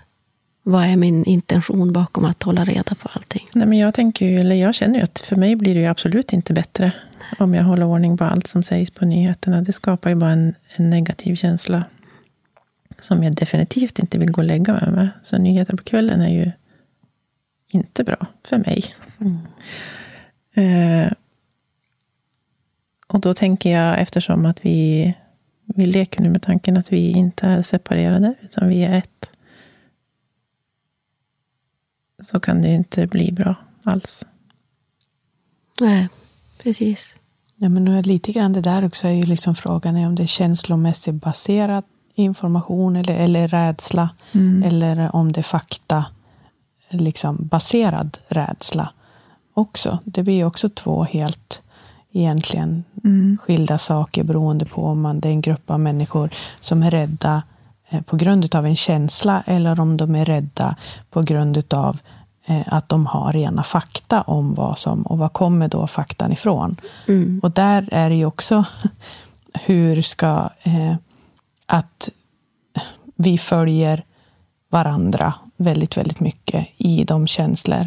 vad är min intention bakom att hålla reda på allting? Nej, men jag tänker ju, eller jag känner ju att för mig blir det ju absolut inte bättre. Nej. Om jag håller ordning på allt som sägs på nyheterna. Det skapar ju bara en, en negativ känsla som jag definitivt inte vill gå och lägga mig med. Så nyheter på kvällen är ju inte bra för mig. Mm. eh, och då tänker jag, eftersom att vi, vi leker nu med tanken att vi inte är separerade utan vi är ett, så kan det ju inte bli bra alls. Nej, precis. Ja, men lite grann det där också är ju liksom frågan är om det är känslomässigt baserad information eller, eller rädsla mm. eller om det är fakta liksom baserad rädsla också. Det blir ju också två helt egentligen mm. skilda saker beroende på om man, det är en grupp av människor som är rädda på grund av en känsla eller om de är rädda på grund av att de har rena fakta om vad som, och vad kommer då faktan ifrån. Mm. Och där är det ju också hur ska eh, att vi följer varandra väldigt, väldigt mycket i de känslor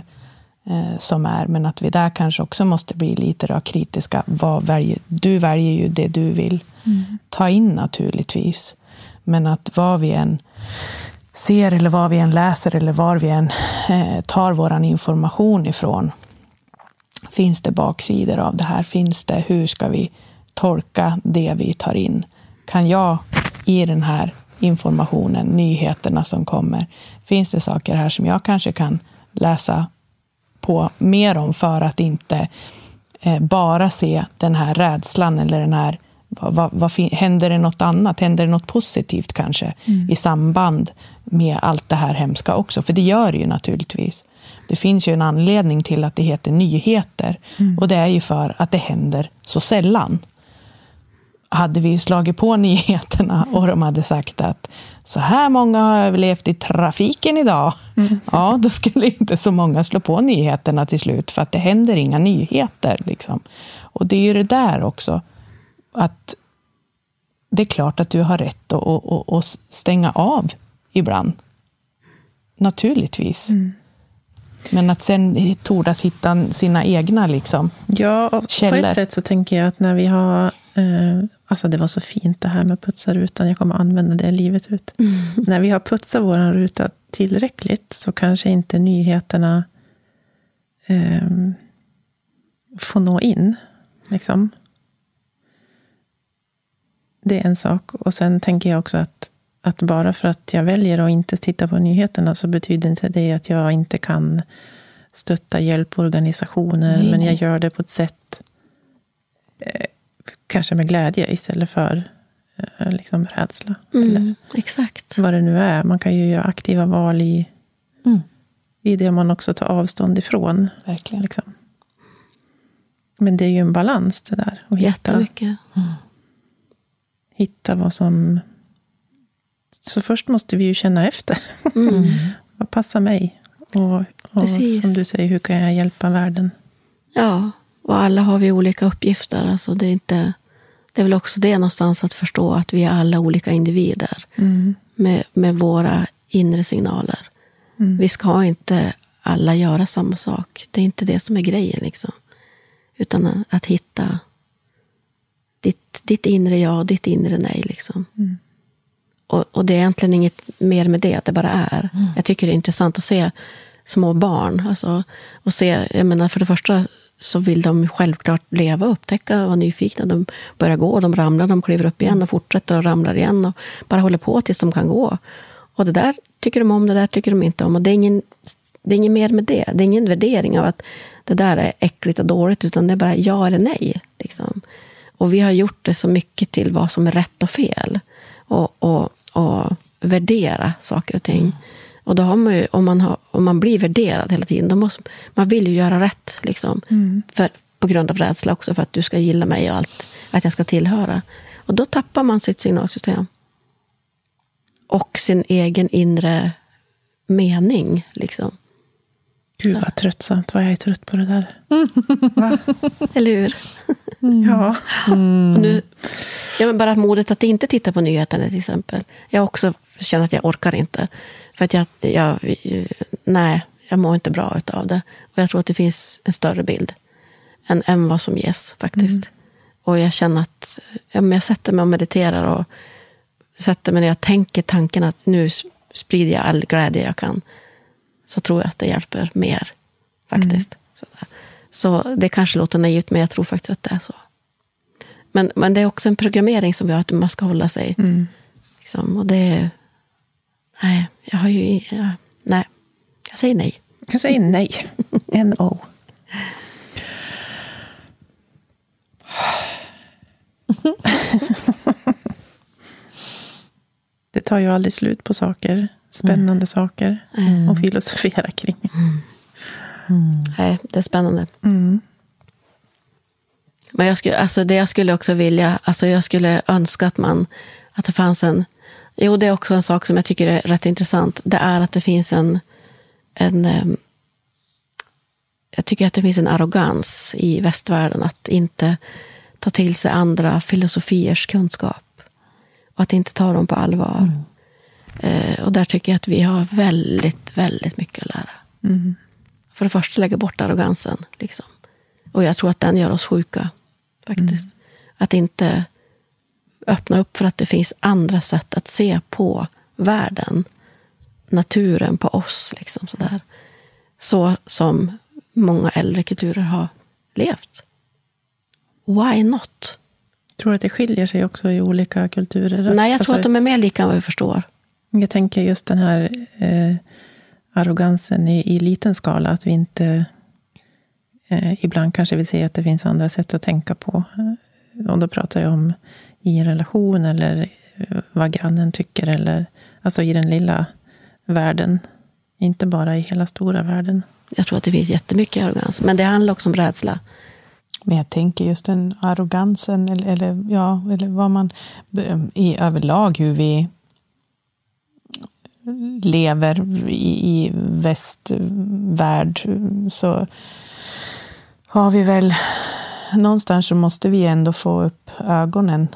eh, som är. Men att vi där kanske också måste bli lite då kritiska. Vad väljer, du väljer ju det du vill mm. ta in naturligtvis. Men att vad vi än ser eller vad vi än läser eller var vi än eh, tar våran information ifrån. Finns det baksidor av det här? Finns det? Hur ska vi tolka det vi tar in? Kan jag i den här informationen, nyheterna som kommer. Finns det saker här som jag kanske kan läsa på mer om för att inte eh, bara se den här rädslan eller den här, vad, vad, vad, händer det något annat? Händer det något positivt kanske mm. i samband med allt det här hemska också? För det gör det ju naturligtvis. Det finns ju en anledning till att det heter nyheter mm. och det är ju för att det händer så sällan. Hade vi slagit på nyheterna och de hade sagt att så här många har överlevt i trafiken idag. Mm. Ja, då skulle inte så många slå på nyheterna till slut för att det händer inga nyheter. Liksom. Och det är ju det där också. Att det är klart att du har rätt att, att, att stänga av ibland. Naturligtvis. Mm. Men att sen tordas hitta sina egna liksom, ja, källor. På ett sätt så tänker jag att när vi har... Eh, alltså det var så fint det här med putsa rutan. Jag kommer använda det livet ut. Mm. När vi har putsat vår ruta tillräckligt så kanske inte nyheterna eh, får nå in. Liksom. Det är en sak. Och sen tänker jag också att Att bara för att jag väljer att inte titta på nyheterna så betyder inte det att jag inte kan stötta hjälporganisationer. Nej, men jag gör det på ett sätt, eh, kanske med glädje istället för eh, liksom rädsla. Mm, eller exakt. Vad det nu är. Man kan ju göra aktiva val i, mm. i det man också tar avstånd ifrån. Verkligen. Liksom. Men det är ju en balans det där. Att hitta, mm. hitta vad som... Så först måste vi ju känna efter. Mm. Vad passar mig? Och, och som du säger, hur kan jag hjälpa världen? Ja, och alla har vi olika uppgifter. Alltså det, är inte, det är väl också det någonstans att förstå att vi är alla olika individer. Mm. Med, med våra inre signaler. Mm. Vi ska inte alla göra samma sak. Det är inte det som är grejen liksom. Utan att hitta ditt, ditt inre ja och ditt inre nej liksom. Mm. Och, och det är egentligen inget mer med det, det bara är. Mm. Jag tycker det är intressant att se små barn. Alltså, och se, jag menar, för det första så vill de självklart leva, upptäcka, vara nyfikna. De börjar gå, de ramlar, de kliver upp igen och fortsätter och ramlar igen. Och bara håller på tills de kan gå. Och det där tycker de om, det där tycker de inte om. Och det är ingen, det är ingen mer med det. Det är ingen värdering av att det där är äckligt och dåligt. Utan det är bara ja eller nej. Liksom. Och vi har gjort det så mycket till vad som är rätt och fel. Och, och, och värdera saker och ting. Mm. Och då har man ju, om man, har, om man blir värderad hela tiden, då måste, man vill ju göra rätt liksom. Mm. För, på grund av rädsla också, för att du ska gilla mig och allt, att jag ska tillhöra. Och då tappar man sitt signalsystem. Och sin egen inre mening liksom. Gud vad tröttsamt, vad jag är trött på det där. Va? Eller hur? Mm. Ja. Mm. Och nu, ja, men bara modet att inte titta på nyheterna till exempel. Jag också känner att jag orkar inte. För att jag, jag, nej, jag mår inte bra utav det. Och jag tror att det finns en större bild än, än vad som ges faktiskt. Mm. Och jag känner att ja, men jag sätter mig och mediterar och sätter mig när jag tänker tanken att nu sprider jag all glädje jag kan. Så tror jag att det hjälper mer faktiskt. Mm. Så det kanske låter naivt, men jag tror faktiskt att det är så. Men, men det är också en programmering som gör att man ska hålla sig. Mm. Liksom, och det... Nej, jag har ju... Jag, nej, jag säger nej. Jag säger nej. N O. Det tar ju aldrig slut på saker. Spännande mm. saker mm. och filosofera kring. Mm. Mm. Nej, det är spännande. Mm. Men jag skulle, alltså det jag skulle också vilja, alltså jag skulle önska att man, att det fanns en, jo det är också en sak som jag tycker är rätt intressant, det är att det finns en, en jag tycker att det finns en arrogans i västvärlden att inte ta till sig andra filosofiers kunskap. Och att inte ta dem på allvar. Mm. Och där tycker jag att vi har väldigt, väldigt mycket att lära. Mm. För det första lägga bort arrogansen. Liksom. Och jag tror att den gör oss sjuka. Faktiskt. Mm. Att inte öppna upp för att det finns andra sätt att se på världen. Naturen på oss. Liksom, sådär. Så som många äldre kulturer har levt. Why not? Tror du att det skiljer sig också i olika kulturer? Nej, jag tror att de är mer lika än vad vi förstår. Jag tänker just den här eh, arrogansen i, i liten skala. Att vi inte eh, ibland kanske vill se att det finns andra sätt att tänka på. Och då pratar jag om i en relation eller vad grannen tycker. Eller, alltså i den lilla världen. Inte bara i hela stora världen. Jag tror att det finns jättemycket arrogans. Men det handlar också om rädsla. Men jag tänker just den arrogansen. Eller, eller, ja, eller vad man i överlag hur vi... lever i, i västvärld så har vi väl någonstans så måste vi ändå få upp ögonen,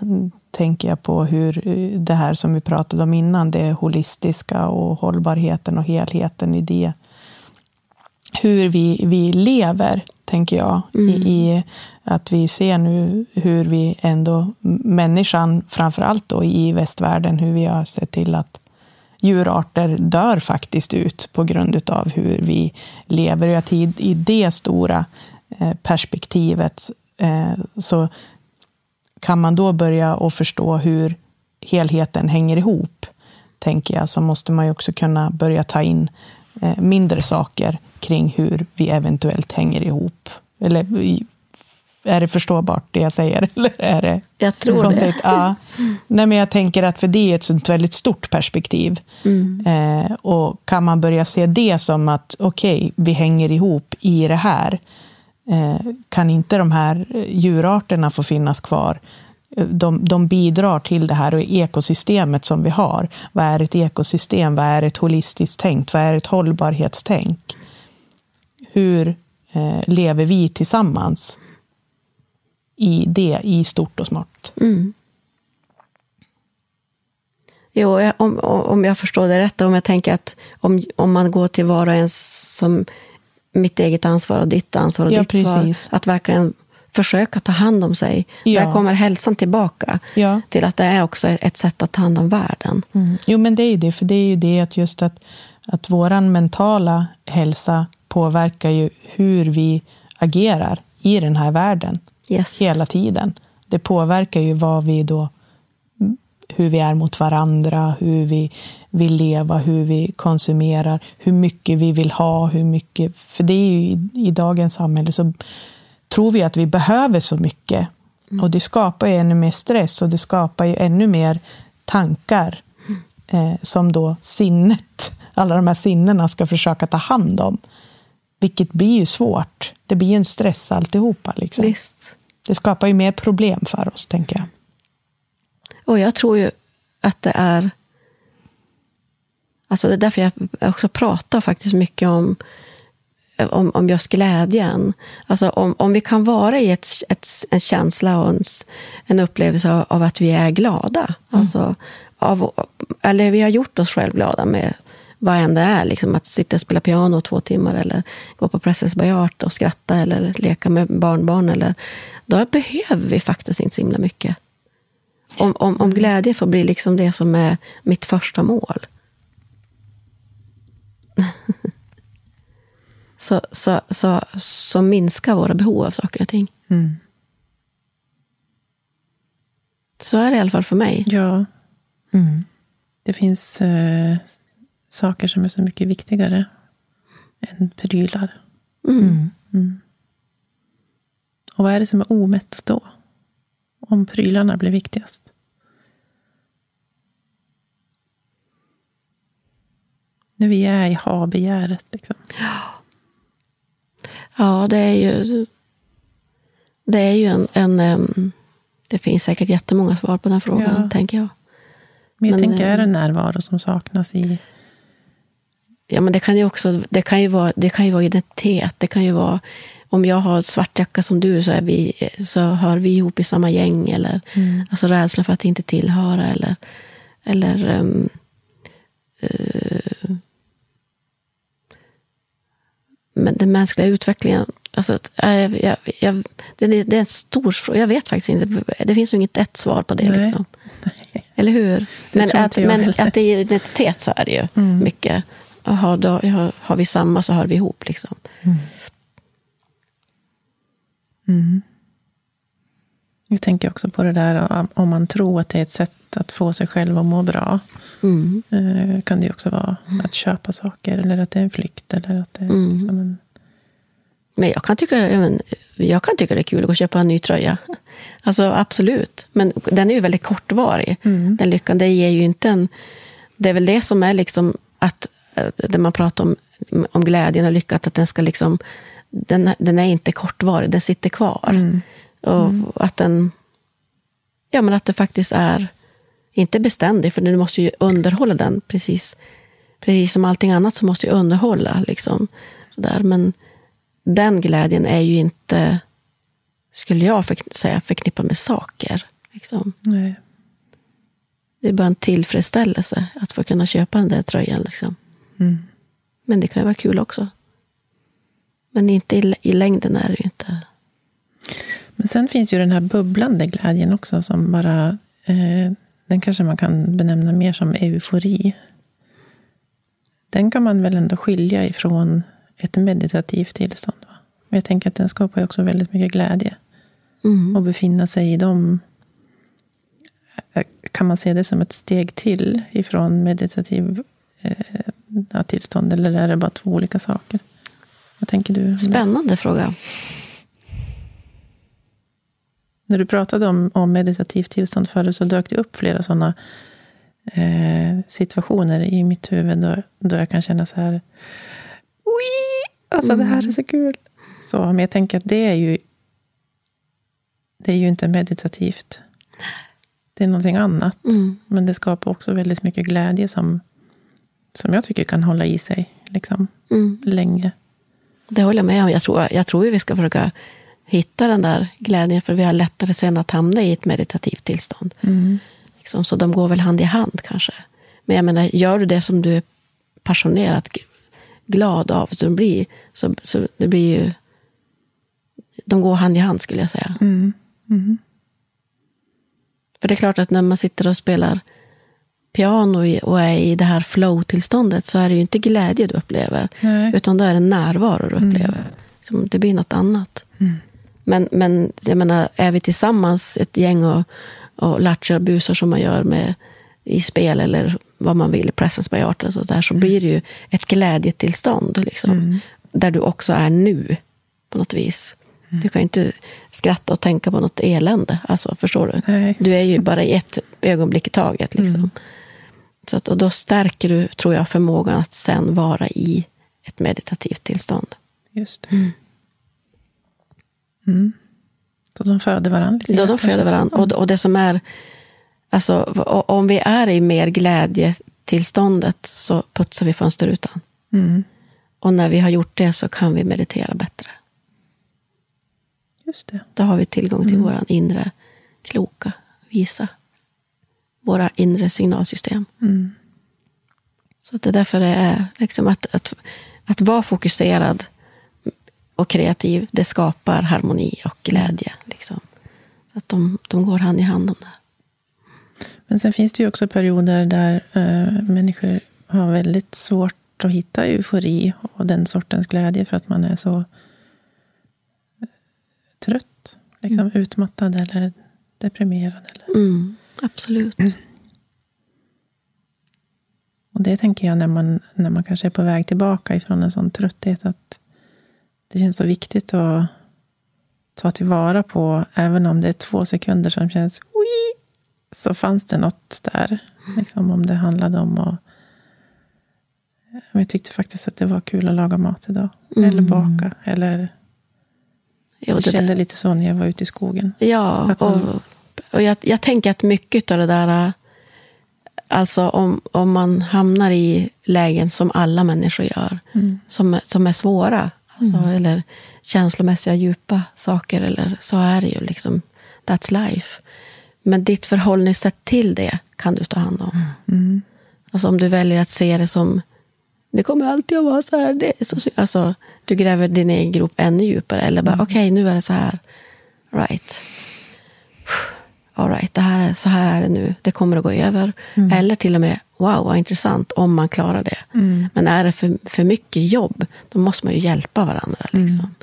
tänker jag, på hur det här som vi pratade om innan, det holistiska och hållbarheten och helheten i det. Hur vi, vi lever, tänker jag, mm. i, i att vi ser nu hur vi ändå, människan framförallt då i västvärlden, hur vi har sett till att djurarter dör faktiskt ut på grund utav hur vi lever. Och att i, i det stora perspektivet så kan man då börja och förstå hur helheten hänger ihop, tänker jag. Så måste man ju också kunna börja ta in mindre saker kring hur vi eventuellt hänger ihop. Eller är det förståbart det jag säger? Eller är det jag tror konstigt? Det. Ja. Nej, men jag tänker att för det är ett sånt väldigt stort perspektiv. Mm. Eh, och kan man börja se det som att okej, okay, vi hänger ihop i det här. Eh, kan inte de här djurarterna få finnas kvar? De, de bidrar till det här och ekosystemet som vi har. Vad är ett ekosystem? Vad är ett holistiskt tänkt? Vad är ett hållbarhetstänk? Hur eh, lever vi tillsammans i det, i stort och smått? Mm. Jo, om, om jag förstår det rätt, om jag tänker att om, om man går till var och en som mitt eget ansvar och ditt ansvar och ja, ditt precis. Svar, att verkligen försöka ta hand om sig. Ja. Där kommer hälsan tillbaka ja. Till att det är också ett sätt att ta hand om världen. Mm. Jo, men det är ju det, för det är ju det att just att, att våran mentala hälsa påverkar ju hur vi agerar i den här världen. Yes. Hela tiden. Det påverkar ju vad vi då, hur vi är mot varandra, hur vi vill leva, hur vi konsumerar, hur mycket vi vill ha, hur mycket, för det är ju i, i dagens samhälle så tror vi att vi behöver så mycket. Mm. Och det skapar ju ännu mer stress och det skapar ju ännu mer tankar eh, som då sinnet, alla de här sinnena ska försöka ta hand om. Vilket blir ju svårt. Det blir en stress alltihopa. Liksom. Visst. Det skapar ju mer problem för oss, tänker jag. Och jag tror ju att det är... Alltså det är därför jag också pratar faktiskt mycket om, om, om just glädjen. Alltså om, om vi kan vara i ett, ett, en känsla och en, en upplevelse av, av att vi är glada. Mm. Alltså av, eller vi har gjort oss själv glada med... vad än det är, liksom att sitta och spela piano två timmar eller gå på Presence by art och skratta eller leka med barnbarn eller, då behöver vi faktiskt inte så himla mycket. Om, om, om glädje får bli liksom det som är mitt första mål. så, så, så, så minskar våra behov av saker och ting. Mm. Så är det i alla fall för mig. Ja. Mm. Det finns... Uh... saker som är så mycket viktigare än prylar. Mm. Mm. Och vad är det som är omättat då? Om prylarna blir viktigast. När vi är i ha-begäret. Liksom. Ja, det är ju... Det är ju en, en... Um, det finns säkert jättemånga svar på den frågan, ja. Tänker jag. Men jag Men, tänker, är det närvaro som saknas i... Ja, men det kan ju också det kan ju vara det kan ju vara identitet, det kan ju vara om jag har svart jacka som du så är vi så hör vi ihop i samma gäng eller mm. alltså rädslan för att inte tillhöra eller eller um, uh, men den mänskliga utvecklingen alltså jag, jag, jag, det, det är en stor fråga, jag vet faktiskt inte, det finns ju inget ett svar på det. Nej. Liksom. Eller hur? Men att men att det är identitet så är det ju mm. mycket. Aha, då har vi samma så hör vi ihop liksom. Mm. Mm. Jag tänker också på det där om man tror att det är ett sätt att få sig själv att må bra. Mm. Kan det ju också vara att köpa saker eller att det är en flykt eller att det är mm. liksom en... Men jag kan tycka men jag kan tycka det är kul att gå och köpa en ny tröja. Alltså absolut, men den är ju väldigt kortvarig. Mm. Den lyckan det ger ju inte en det är väl det som är liksom att där man pratar om, om glädjen och lyckat att den ska liksom den, den är inte kortvarig, den sitter kvar mm. och mm. att den ja men att det faktiskt är inte beständig för du måste ju underhålla den precis, precis som allting annat så måste ju underhålla liksom, sådär. Men den glädjen är ju inte skulle jag förk- säga förknippa med saker. Liksom. Nej. Det är bara en tillfredsställelse att få kunna köpa den där tröjan. Liksom. Mm. Men det kan ju vara kul också. Men inte i, i längden är det ju inte. Men sen finns ju den här bubblande glädjen också som bara... Eh, den kanske man kan benämna mer som eufori. Den kan man väl ändå skilja ifrån ett meditativt tillstånd. Va? Men jag tänker att den skapar ju också väldigt mycket glädje. Mm. Och befinna sig i dem... Kan man se det som ett steg till ifrån meditativ eh, tillstånd? Eller är det bara två olika saker? Vad tänker du? Spännande fråga. När du pratade om, om meditativt tillstånd förut så dök det upp flera sådana eh, situationer i mitt huvud då, då jag kan känna så här oj, alltså mm. det här är så kul. Så, men jag tänker att det är ju det är ju inte meditativt. Det är någonting annat. Mm. Men det skapar också väldigt mycket glädje som, som jag tycker kan hålla i sig liksom, mm. länge. Det håller jag med om. Jag tror, jag tror vi ska försöka hitta den där glädjen, för vi har lättare sen att hamna i ett meditativt tillstånd. Mm. Liksom, så de går väl hand i hand kanske. Men jag menar, gör du det som du är passionerat glad av så det blir, så, så det blir ju de går hand i hand skulle jag säga. Mm. Mm. För det är klart att när man sitter och spelar piano och är i det här flow-tillståndet så är det ju inte glädje du upplever. Nej. Utan då är det närvaro du upplever. Mm. Det blir något annat. Mm. Men, men jag menar, är vi tillsammans ett gäng och, och latchar busar som man gör med, i spel eller vad man vill, presence by art och så där, så mm. blir det ju ett glädjetillstånd liksom, mm. där du också är nu på något vis. Du kan ju inte skratta och tänka på något elände. Alltså, förstår du? Nej. Du är ju bara i ett ögonblick i taget. Liksom. Mm. Så att, och då stärker du, tror jag, förmågan att sen vara i ett meditativt tillstånd. Just det. Mm. Mm. Så de föder varandra. Ja, de föder varandra. Och, och det som är... Alltså, om vi är i mer glädjetillståndet så putsar vi fönsterrutan. Mm. Och när vi har gjort det så kan vi meditera bättre. Just det. Då har vi tillgång till mm. våran inre kloka, visa. Våra inre signalsystem. Mm. Så att det är därför det är liksom att, att, att vara fokuserad och kreativ, det skapar harmoni och glädje. Liksom. Så att de, de går hand i hand om det här. Men sen finns det ju också perioder där äh, människor har väldigt svårt att hitta eufori och den sortens glädje för att man är så trött, liksom mm. utmattad eller deprimerad. Eller. Mm, absolut. Mm. Och det tänker jag när man, när man kanske är på väg tillbaka ifrån en sån trötthet, att det känns så viktigt att ta tillvara på, även om det är två sekunder som känns oi, så fanns det något där. Mm. Liksom om det handlade om att, jag tyckte faktiskt att det var kul att laga mat idag. Mm. Eller baka, eller Jo, jag kände där. Lite så när jag var ute i skogen. Ja, och, och jag, jag tänker att mycket av det där, alltså om, om man hamnar i lägen som alla människor gör, mm. som, som är svåra, alltså, mm. eller känslomässiga djupa saker, eller så är det ju liksom, that's life. Men ditt förhållningssätt till det kan du ta hand om. Mm. Alltså om du väljer att se det som, det kommer alltid att vara så här, det är så, alltså, du gräver din egen grop ännu djupare. Eller bara, mm. okej, okay, nu är det så här. Right. All right, det här är, så här är det nu. Det kommer att gå över. Mm. Eller till och med, wow, vad intressant om man klarar det. Mm. Men är det för, för mycket jobb, då måste man ju hjälpa varandra. Liksom, mm.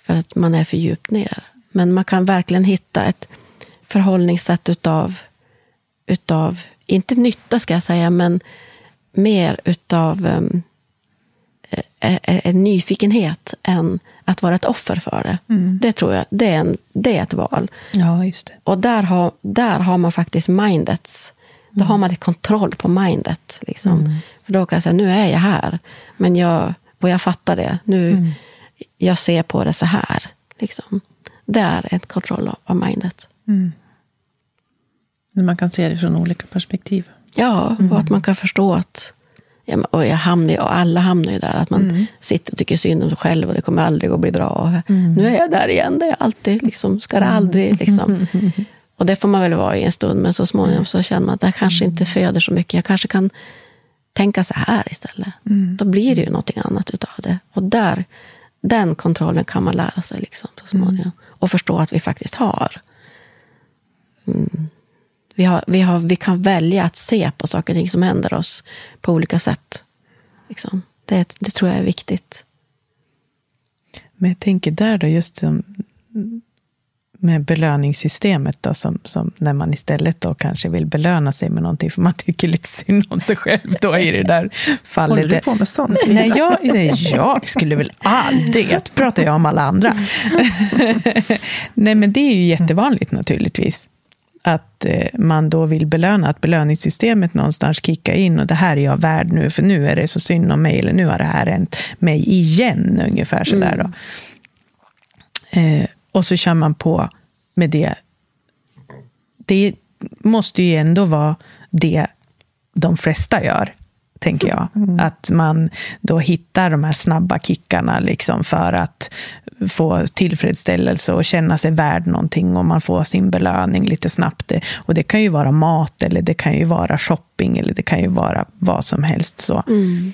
För att man är för djupt ner. Men man kan verkligen hitta ett förhållningssätt utav, utav inte nytta ska jag säga, men mer utav... Um, en nyfikenhet än att vara ett offer för det. Mm. Det tror jag, det är, en, det är ett val. Ja, just det. Och där har, där har man faktiskt mindets. Då mm. har man ett kontroll på mindet. Liksom. Mm. För då kan jag säga, nu är jag här. Men jag, och jag fattar det. Nu, mm. jag ser på det så här. Liksom. Det är ett kontroll av, av mindet. Mm. Man kan se det från olika perspektiv. Ja, mm. och att man kan förstå att och jag hamnar, och alla hamnar ju där att man mm. sitter och tycker synd om sig själv och det kommer aldrig att bli bra. Mm. Nu är jag där igen, där jag alltid liksom, ska det aldrig liksom. Och det får man väl vara i en stund, men så småningom så känner man att det kanske inte föder så mycket. Jag kanske kan tänka så här istället. Mm. Då blir det ju någonting annat utav det. Och där, den kontrollen kan man lära sig liksom så småningom. Mm. Och förstå att vi faktiskt har. Mm. Vi, har, vi, har, vi kan välja att se på saker och ting som händer oss på olika sätt. Liksom. Det, det tror jag är viktigt. Men jag tänker där då just som... med belöningssystemet då, som, som när man istället då kanske vill belöna sig med någonting för man tycker lite synd om sig själv då i det där fallet. Håller du på med sånt? Nej, jag, nej, jag skulle väl aldrig, det pratar jag om alla andra. Nej, men det är ju jättevanligt naturligtvis att man då vill belöna, att belöningssystemet någonstans kickar in och det här är jag värd nu, för nu är det så synd om mig, eller nu har det här hänt mig igen, ungefär sådär då. Mm. Eh, Och så kör man på med det. Det måste ju ändå vara det de flesta gör, tänker jag. Mm. Att man då hittar de här snabba kickarna liksom för att få tillfredsställelse och känna sig värd någonting, och man får sin belöning lite snabbt. Och det kan ju vara mat, eller det kan ju vara shopping, eller det kan ju vara vad som helst. Så. Mm.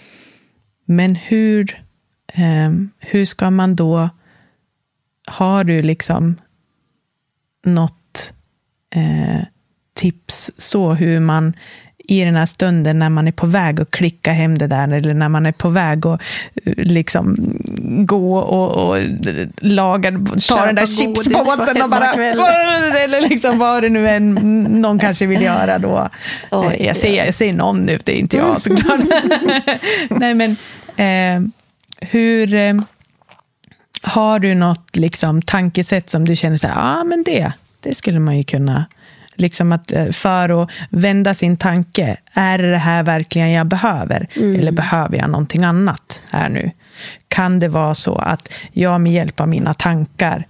Men hur, eh, hur ska man då... Har du liksom något eh, tips så hur man i den här stunden när man är på väg att klicka hem det där, eller när man är på väg att liksom gå och, och laga, ta den där chipspåsen och bara eller liksom vad det nu än någon kanske vill göra då. Oj, jag, säger, jag säger någon nu, det är inte jag såklart. Nej, men eh, hur... Eh, har du något liksom tankesätt som du känner så här, ja ah, men det det skulle man ju kunna liksom, att för att vända sin tanke, är det här verkligen jag behöver, mm. eller behöver jag någonting annat här nu? Kan det vara så att jag med hjälp av mina tankar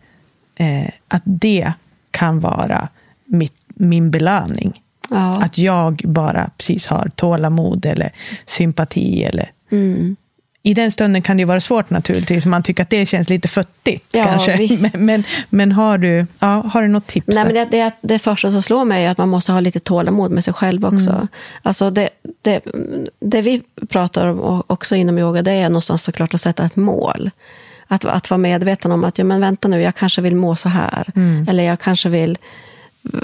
eh, att det kan vara mitt, min belöning? Ja. Att jag bara precis har tålamod eller sympati eller mm. I den stunden kan det ju vara svårt naturligtvis. Man tycker att det känns lite föttigt, ja, kanske. Men, men, men har, du, ja, har du något tips? Nej, men det, det, det första som slår mig är att man måste ha lite tålamod med sig själv också. Mm. Alltså det, det, det vi pratar om också inom yoga, det är någonstans såklart att sätta ett mål. Att, att vara medveten om att ja, men vänta nu, jag kanske vill må så här. Mm. Eller jag kanske vill...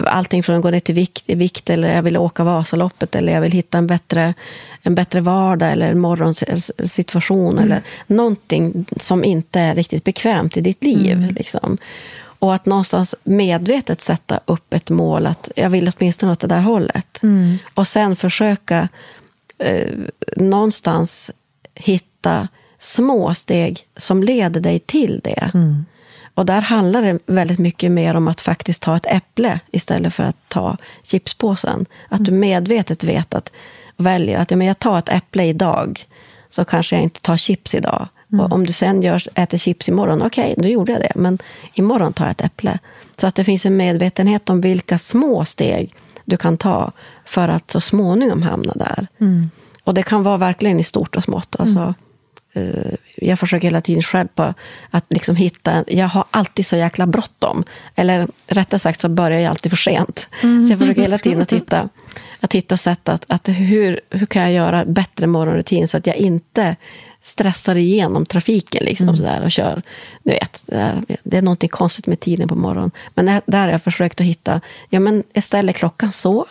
allting från att gå ner till vikt, vikt eller jag vill åka Vasaloppet, eller jag vill hitta en bättre, en bättre vardag eller en morgonsituation mm. eller någonting som inte är riktigt bekvämt i ditt liv mm. liksom. Och att någonstans medvetet sätta upp ett mål att jag vill åtminstone åt det där hållet mm. och sen försöka eh, någonstans hitta små steg som leder dig till det mm. Och där handlar det väldigt mycket mer om att faktiskt ta ett äpple istället för att ta chipspåsen. Att du medvetet vet att, väljer att ja, men jag tar ett äpple idag, så kanske jag inte tar chips idag. Mm. Och om du sen gör, äter chips imorgon, okej, okay, då gjorde jag det. Men imorgon tar jag ett äpple. Så att det finns en medvetenhet om vilka små steg du kan ta för att så småningom hamna där. Mm. Och det kan vara verkligen i stort och smått. Alltså... Mm. jag försöker hela tiden själv på att liksom hitta, jag har alltid så jäkla bråttom, eller rättare sagt så börjar jag alltid för sent mm. så jag försöker hela tiden att hitta, att hitta sätt att, att hur, hur kan jag göra bättre morgonrutin så att jag inte stressar igenom trafiken liksom mm. sådär och kör, du vet, det är någonting konstigt med tiden på morgonen, men där har jag försökt att hitta, ja men jag ställer klockan så,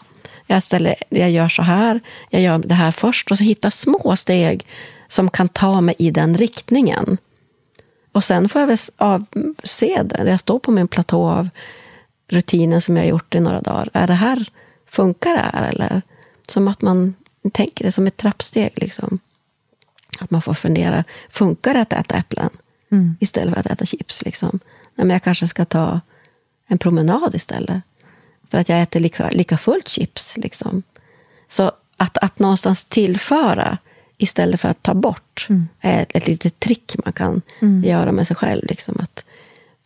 jag, ställer, jag gör så här, jag gör det här först, och så hitta små steg som kan ta mig i den riktningen. Och sen får jag väl av, se det. Jag står på min platå av rutinen som jag har gjort i några dagar. Är det här, funkar det här? Eller? Som att man tänker det som ett trappsteg. Liksom. Att man får fundera, funkar det att äta äpplen? Mm. Istället för att äta chips. Liksom. Nej, men jag kanske ska ta en promenad istället. För att jag äter lika, lika fullt chips. Liksom. Så att, att någonstans tillföra istället för att ta bort mm. är ett, ett litet trick man kan mm. göra med sig själv. Liksom, att,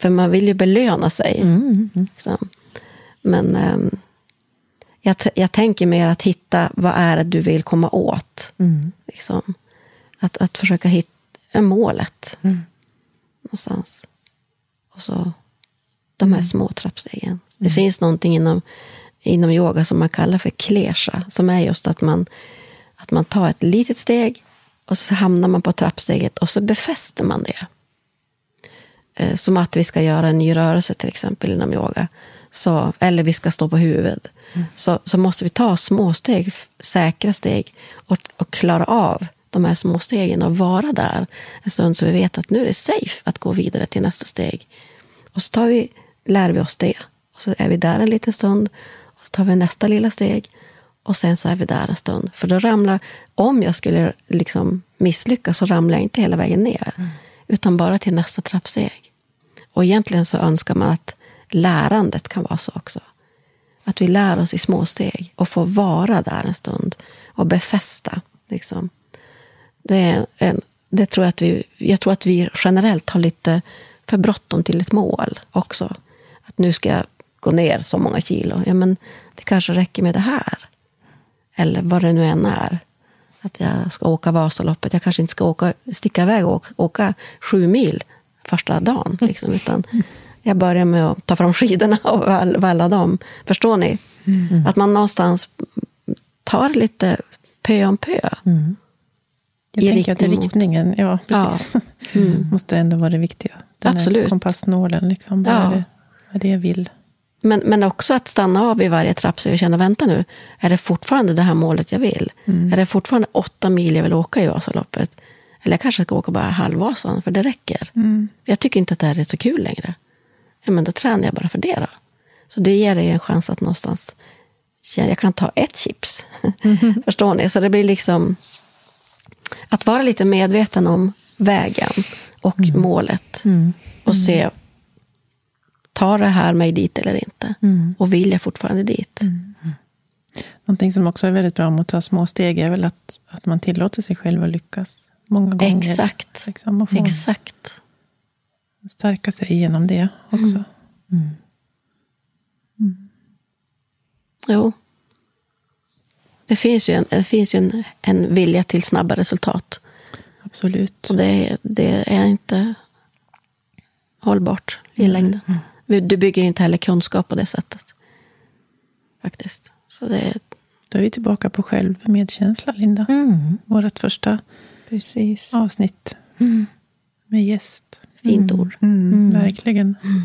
för man vill ju belöna sig. Mm. Mm. Liksom. Men äm, jag, t- jag tänker mer att hitta vad är det du vill komma åt. Mm. Liksom. Att, att försöka hitta målet. Mm. Någonstans. Och så de här små trappstegen. Mm. Det finns någonting inom, inom yoga som man kallar för klesha. Som är just att man, att man tar ett litet steg och så hamnar man på trappsteget och så befäster man det. Eh, som att vi ska göra en ny rörelse till exempel inom yoga. Så, eller vi ska stå på huvudet. Mm. Så, så måste vi ta små steg, säkra steg och, och klara av de här små stegen och vara där en stund så vi vet att nu är det safe att gå vidare till nästa steg. Och så tar vi, lär vi oss det. Och så är vi där en liten stund. Och så tar vi nästa lilla steg. Och sen så är vi där en stund. För då ramlar, om jag skulle liksom misslyckas så ramlar jag inte hela vägen ner. Mm. Utan bara till nästa trappsteg. Och egentligen så önskar man att lärandet kan vara så också. Att vi lär oss i små steg. Och får vara där en stund. Och befästa. Liksom. Det, är en, det tror jag att vi, jag tror att vi generellt har lite för bråttom till ett mål också. Att nu ska jag gå ner så många kilo. Ja, men det kanske räcker med det här. Eller vad det nu än är. Att jag ska åka Vasaloppet. Jag kanske inte ska åka, sticka iväg och åka, åka sju mil första dagen. Liksom, utan jag börjar med att ta fram skidorna och valla dem. Förstår ni? Mm. Att man någonstans tar lite pö om pö. Mm. Jag tänker riktning att det är riktningen, ja, precis. Ja. Mm. Måste ändå vara det viktiga. Den absolut. Här kompassnålen, liksom, vad, ja. är det, vad det jag vill. Men, men också att stanna av i varje trappsteg och känna, vänta nu, är det fortfarande det här målet jag vill? Mm. Är det fortfarande åtta mil jag vill åka i Vasaloppet? Eller jag kanske ska åka bara halvvasan, för det räcker. Mm. Jag tycker inte att det här är så kul längre. Ja, men då tränar jag bara för det då. Så det ger dig en chans att någonstans, jag kan ta ett chips. Mm. Förstår ni? Så det blir liksom att vara lite medveten om vägen och mm. målet. Mm. Och se, tar det här mig dit eller inte? Mm. Och vill jag fortfarande dit? Mm. Någonting som också är väldigt bra om att ta små steg är väl att, att man tillåter sig själv att lyckas många gånger. Exakt. Liksom, Exakt. Stärka sig igenom det också. Mm. Mm. Mm. Jo. Det finns ju en, det finns ju en, en vilja till snabba resultat. Absolut. Och det, det är inte hållbart i längden. Mm. Du bygger inte heller kunskap på det sättet. Faktiskt. Så det... Då är vi tillbaka på självmedkänsla, Linda. Mm. Vårt första Precis. avsnitt mm. med gäst. Fint ord. Mm. Mm. Verkligen. Mm.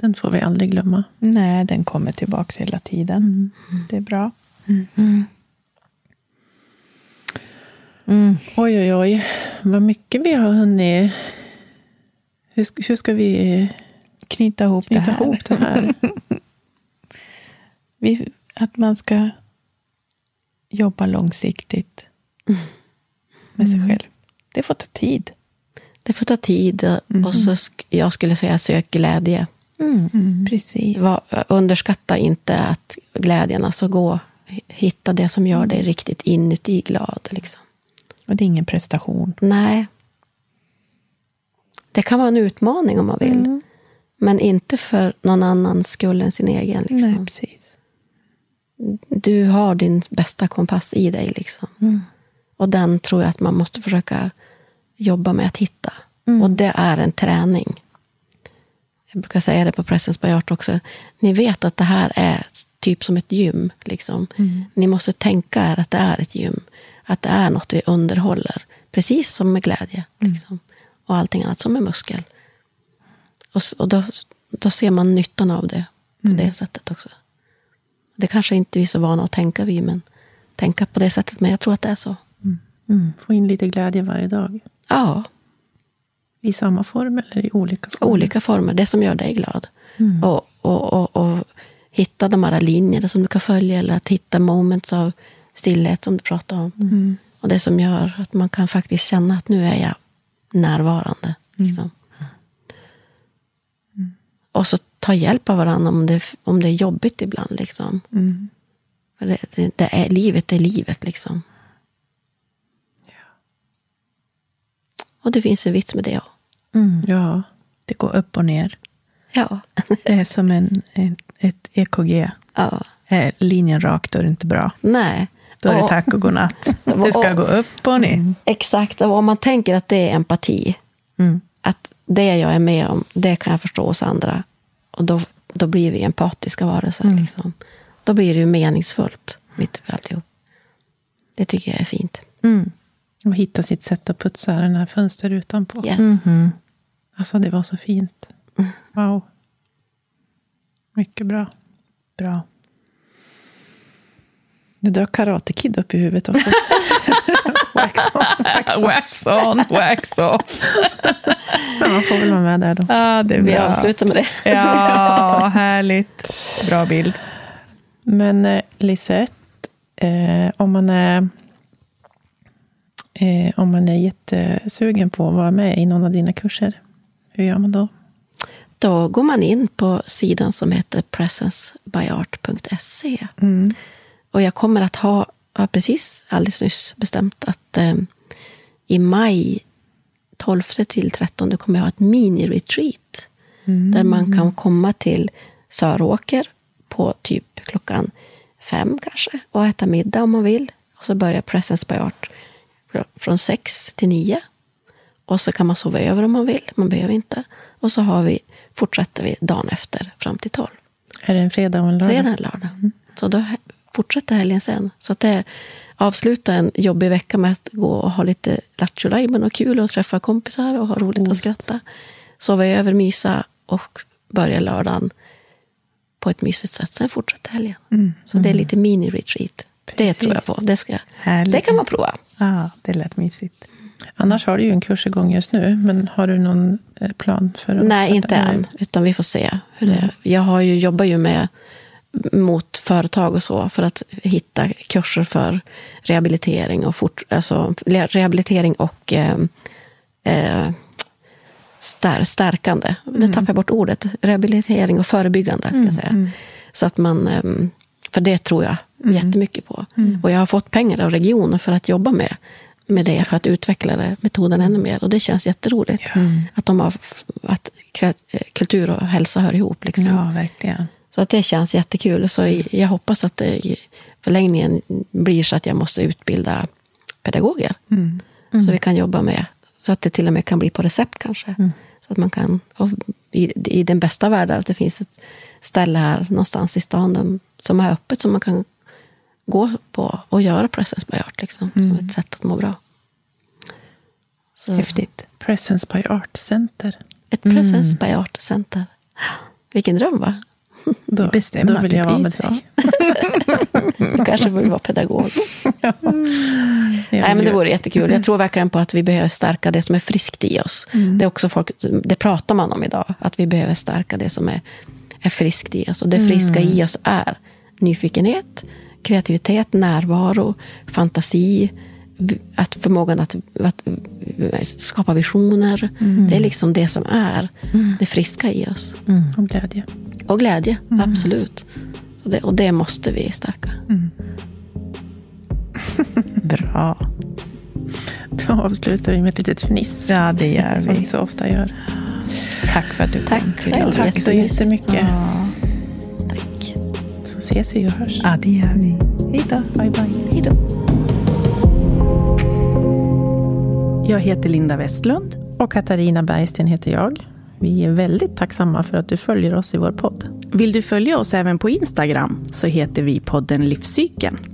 Den får vi aldrig glömma. Nej, den kommer tillbaka hela tiden. Mm. Det är bra. Mm. Mm. Mm. Oj, oj, oj. Vad mycket vi har hunnit. Hur ska, hur ska vi knyta ihop knyta det här? Ihop det här? vi, att man ska jobba långsiktigt mm. med sig själv. Det får ta tid. Det får ta tid. Mm. Och så sk- jag skulle säga sök glädje. Mm. Mm. Precis. Var, underskatta inte att glädjen, alltså gå hitta det som gör dig riktigt inuti glad. Liksom. Och det är ingen prestation. Nej. Det kan vara en utmaning om man vill. Mm. Men inte för någon annans skull än sin egen. Liksom. Nej, precis. Du har din bästa kompass i dig. Liksom. Mm. Och den tror jag att man måste försöka jobba med att hitta. Mm. Och det är en träning. Jag brukar säga det på Presence by Art också. Ni vet att det här är typ som ett gym. Liksom. Mm. Ni måste tänka er att det är ett gym. Att det är något vi underhåller. Precis som med glädje. Mm. Liksom. Och allting annat som är muskel. Och, och då, då ser man nyttan av det. På mm. det sättet också. Det kanske inte vi är så vana att tänka vid. Men tänka på det sättet. Men jag tror att det är så. Mm. Mm. Få in lite glädje varje dag. Ja. I samma form eller i olika former? Olika former. Det som gör dig glad. Mm. Och, och, och, och hitta de här linjerna som du kan följa. Eller att hitta moments av stillhet som du pratar om. Mm. Och det som gör att man kan faktiskt känna att nu är jag närvarande. Liksom. Mm. Mm. Och så ta hjälp av varandra om det, om det är jobbigt ibland. Liksom. Mm. För det, det, det är, livet är livet. Liksom. Ja. Och det finns en vits med det. Ja, mm. ja. Det går upp och ner. Ja. Det är som en, en, ett E K G. Ja. eh, linjen rakt är inte bra. Nej. Då är det tack och godnatt. Det ska och, gå upp och ner. Exakt, och om man tänker att det är empati. Mm. Att det jag är med om, det kan jag förstå hos andra. Och då, då blir vi empatiska varelser. Mm. Liksom. Då blir det ju meningsfullt mitt uppe i alltihop. Det tycker jag är fint. Mm. Och hitta sitt sätt att putsa den här fönsterrutan på. Yes. Mm-hmm. Alltså det var så fint. Wow. Mycket bra. Bra. Nu dök Karate Kid upp i huvudet också. Wax on, wax on, wax on. Wax on. Men man får väl vara med där då. Ja, det är bra. Vi avslutar med det. Ja, härligt. Bra bild. Men eh, Lisette, eh, om man är eh, om man är jättesugen på att vara med i någon av dina kurser, hur gör man då? Då går man in på sidan som heter presence by art punkt se. Mm. Och jag kommer att ha, har precis alldeles nyss bestämt att eh, i maj tolfte till trettonde kommer jag ha ett mini-retreat. Mm. Där man kan komma till Söråker på typ klockan fem kanske och äta middag om man vill. Och så börjar Presence by Art från sex till nio. Och så kan man sova över om man vill, man behöver inte. Och så har vi, fortsätter vi dagen efter fram till tolv. Är det en fredag och en lördag? Fredag och en lördag. Mm. Så då fortsätter helgen sen. Så att det avslutar en jobbig vecka med att gå och ha lite lattjolajmen och kul och träffa kompisar och ha roligt mm. och skratta. Sova över, mysa och börja lördagen på ett mysigt sätt. Sen fortsätter helgen. Mm. Så det är lite mini-retreat. Precis. Det tror jag på. Det, ska, det kan man prova. Ja, det lät mysigt. Annars har du ju en kurs igång just nu, men har du någon plan för att... Nej, inte än, utan vi får se hur det är. Jag har ju, jobbar ju med mot företag och så för att hitta kurser för rehabilitering och fort, alltså rehabilitering och eh, eh, stär, stärkande. Mm. Nu tappar jag bort ordet. Rehabilitering och förebyggande ska jag säga. Mm. Så att man, för det tror jag jättemycket på. Mm. Och jag har fått pengar av regionen för att jobba med med det för att utveckla det, metoden ännu mer, och det känns jätteroligt mm. att de har, att kultur och hälsa hör ihop liksom. Ja, verkligen. Så att det känns jättekul, så jag hoppas att det i förlängningen blir så att jag måste utbilda pedagoger mm. Mm. så vi kan jobba med, så att det till och med kan bli på recept kanske mm. så att man kan, i, i den bästa världen, att det finns ett ställe här någonstans i stan som är öppet som man kan gå på och göra Presence by Art liksom, mm. som ett sätt att må bra. Så. Häftigt. Presence by Art Center. Ett mm. Presence by Art Center. Vilken dröm, va? Då, Bestämma då vill jag vara med sig. Du kanske vill vara pedagog. Ja. Nej, men det vore jättekul. Jag tror verkligen på att vi behöver stärka det som är friskt i oss. Mm. Det är också folk, det pratar man om idag, att vi behöver stärka det som är, är friskt i oss. Och det friska mm. i oss är nyfikenhet, kreativitet, närvaro, fantasi, att förmågan att, att skapa visioner. Mm. Det är liksom det som är mm. det friska i oss. Mm. Och glädje. Och glädje, mm. absolut. Så det, och det måste vi stärka. Mm. Bra. Då avslutar vi med ett litet fniss. Ja, det gör vi. Som vi så ofta gör. Tack för att du Tack kom till oss. Tack så jättemycket. Ja. Tack. Så ses vi och hörs. Ja, det gör vi. Hej då. Bye, bye. Hej då. Jag heter Linda Westlund. Och Katarina Bergsten heter jag. Vi är väldigt tacksamma för att du följer oss i vår podd. Vill du följa oss även på Instagram så heter vi podden Livscykeln.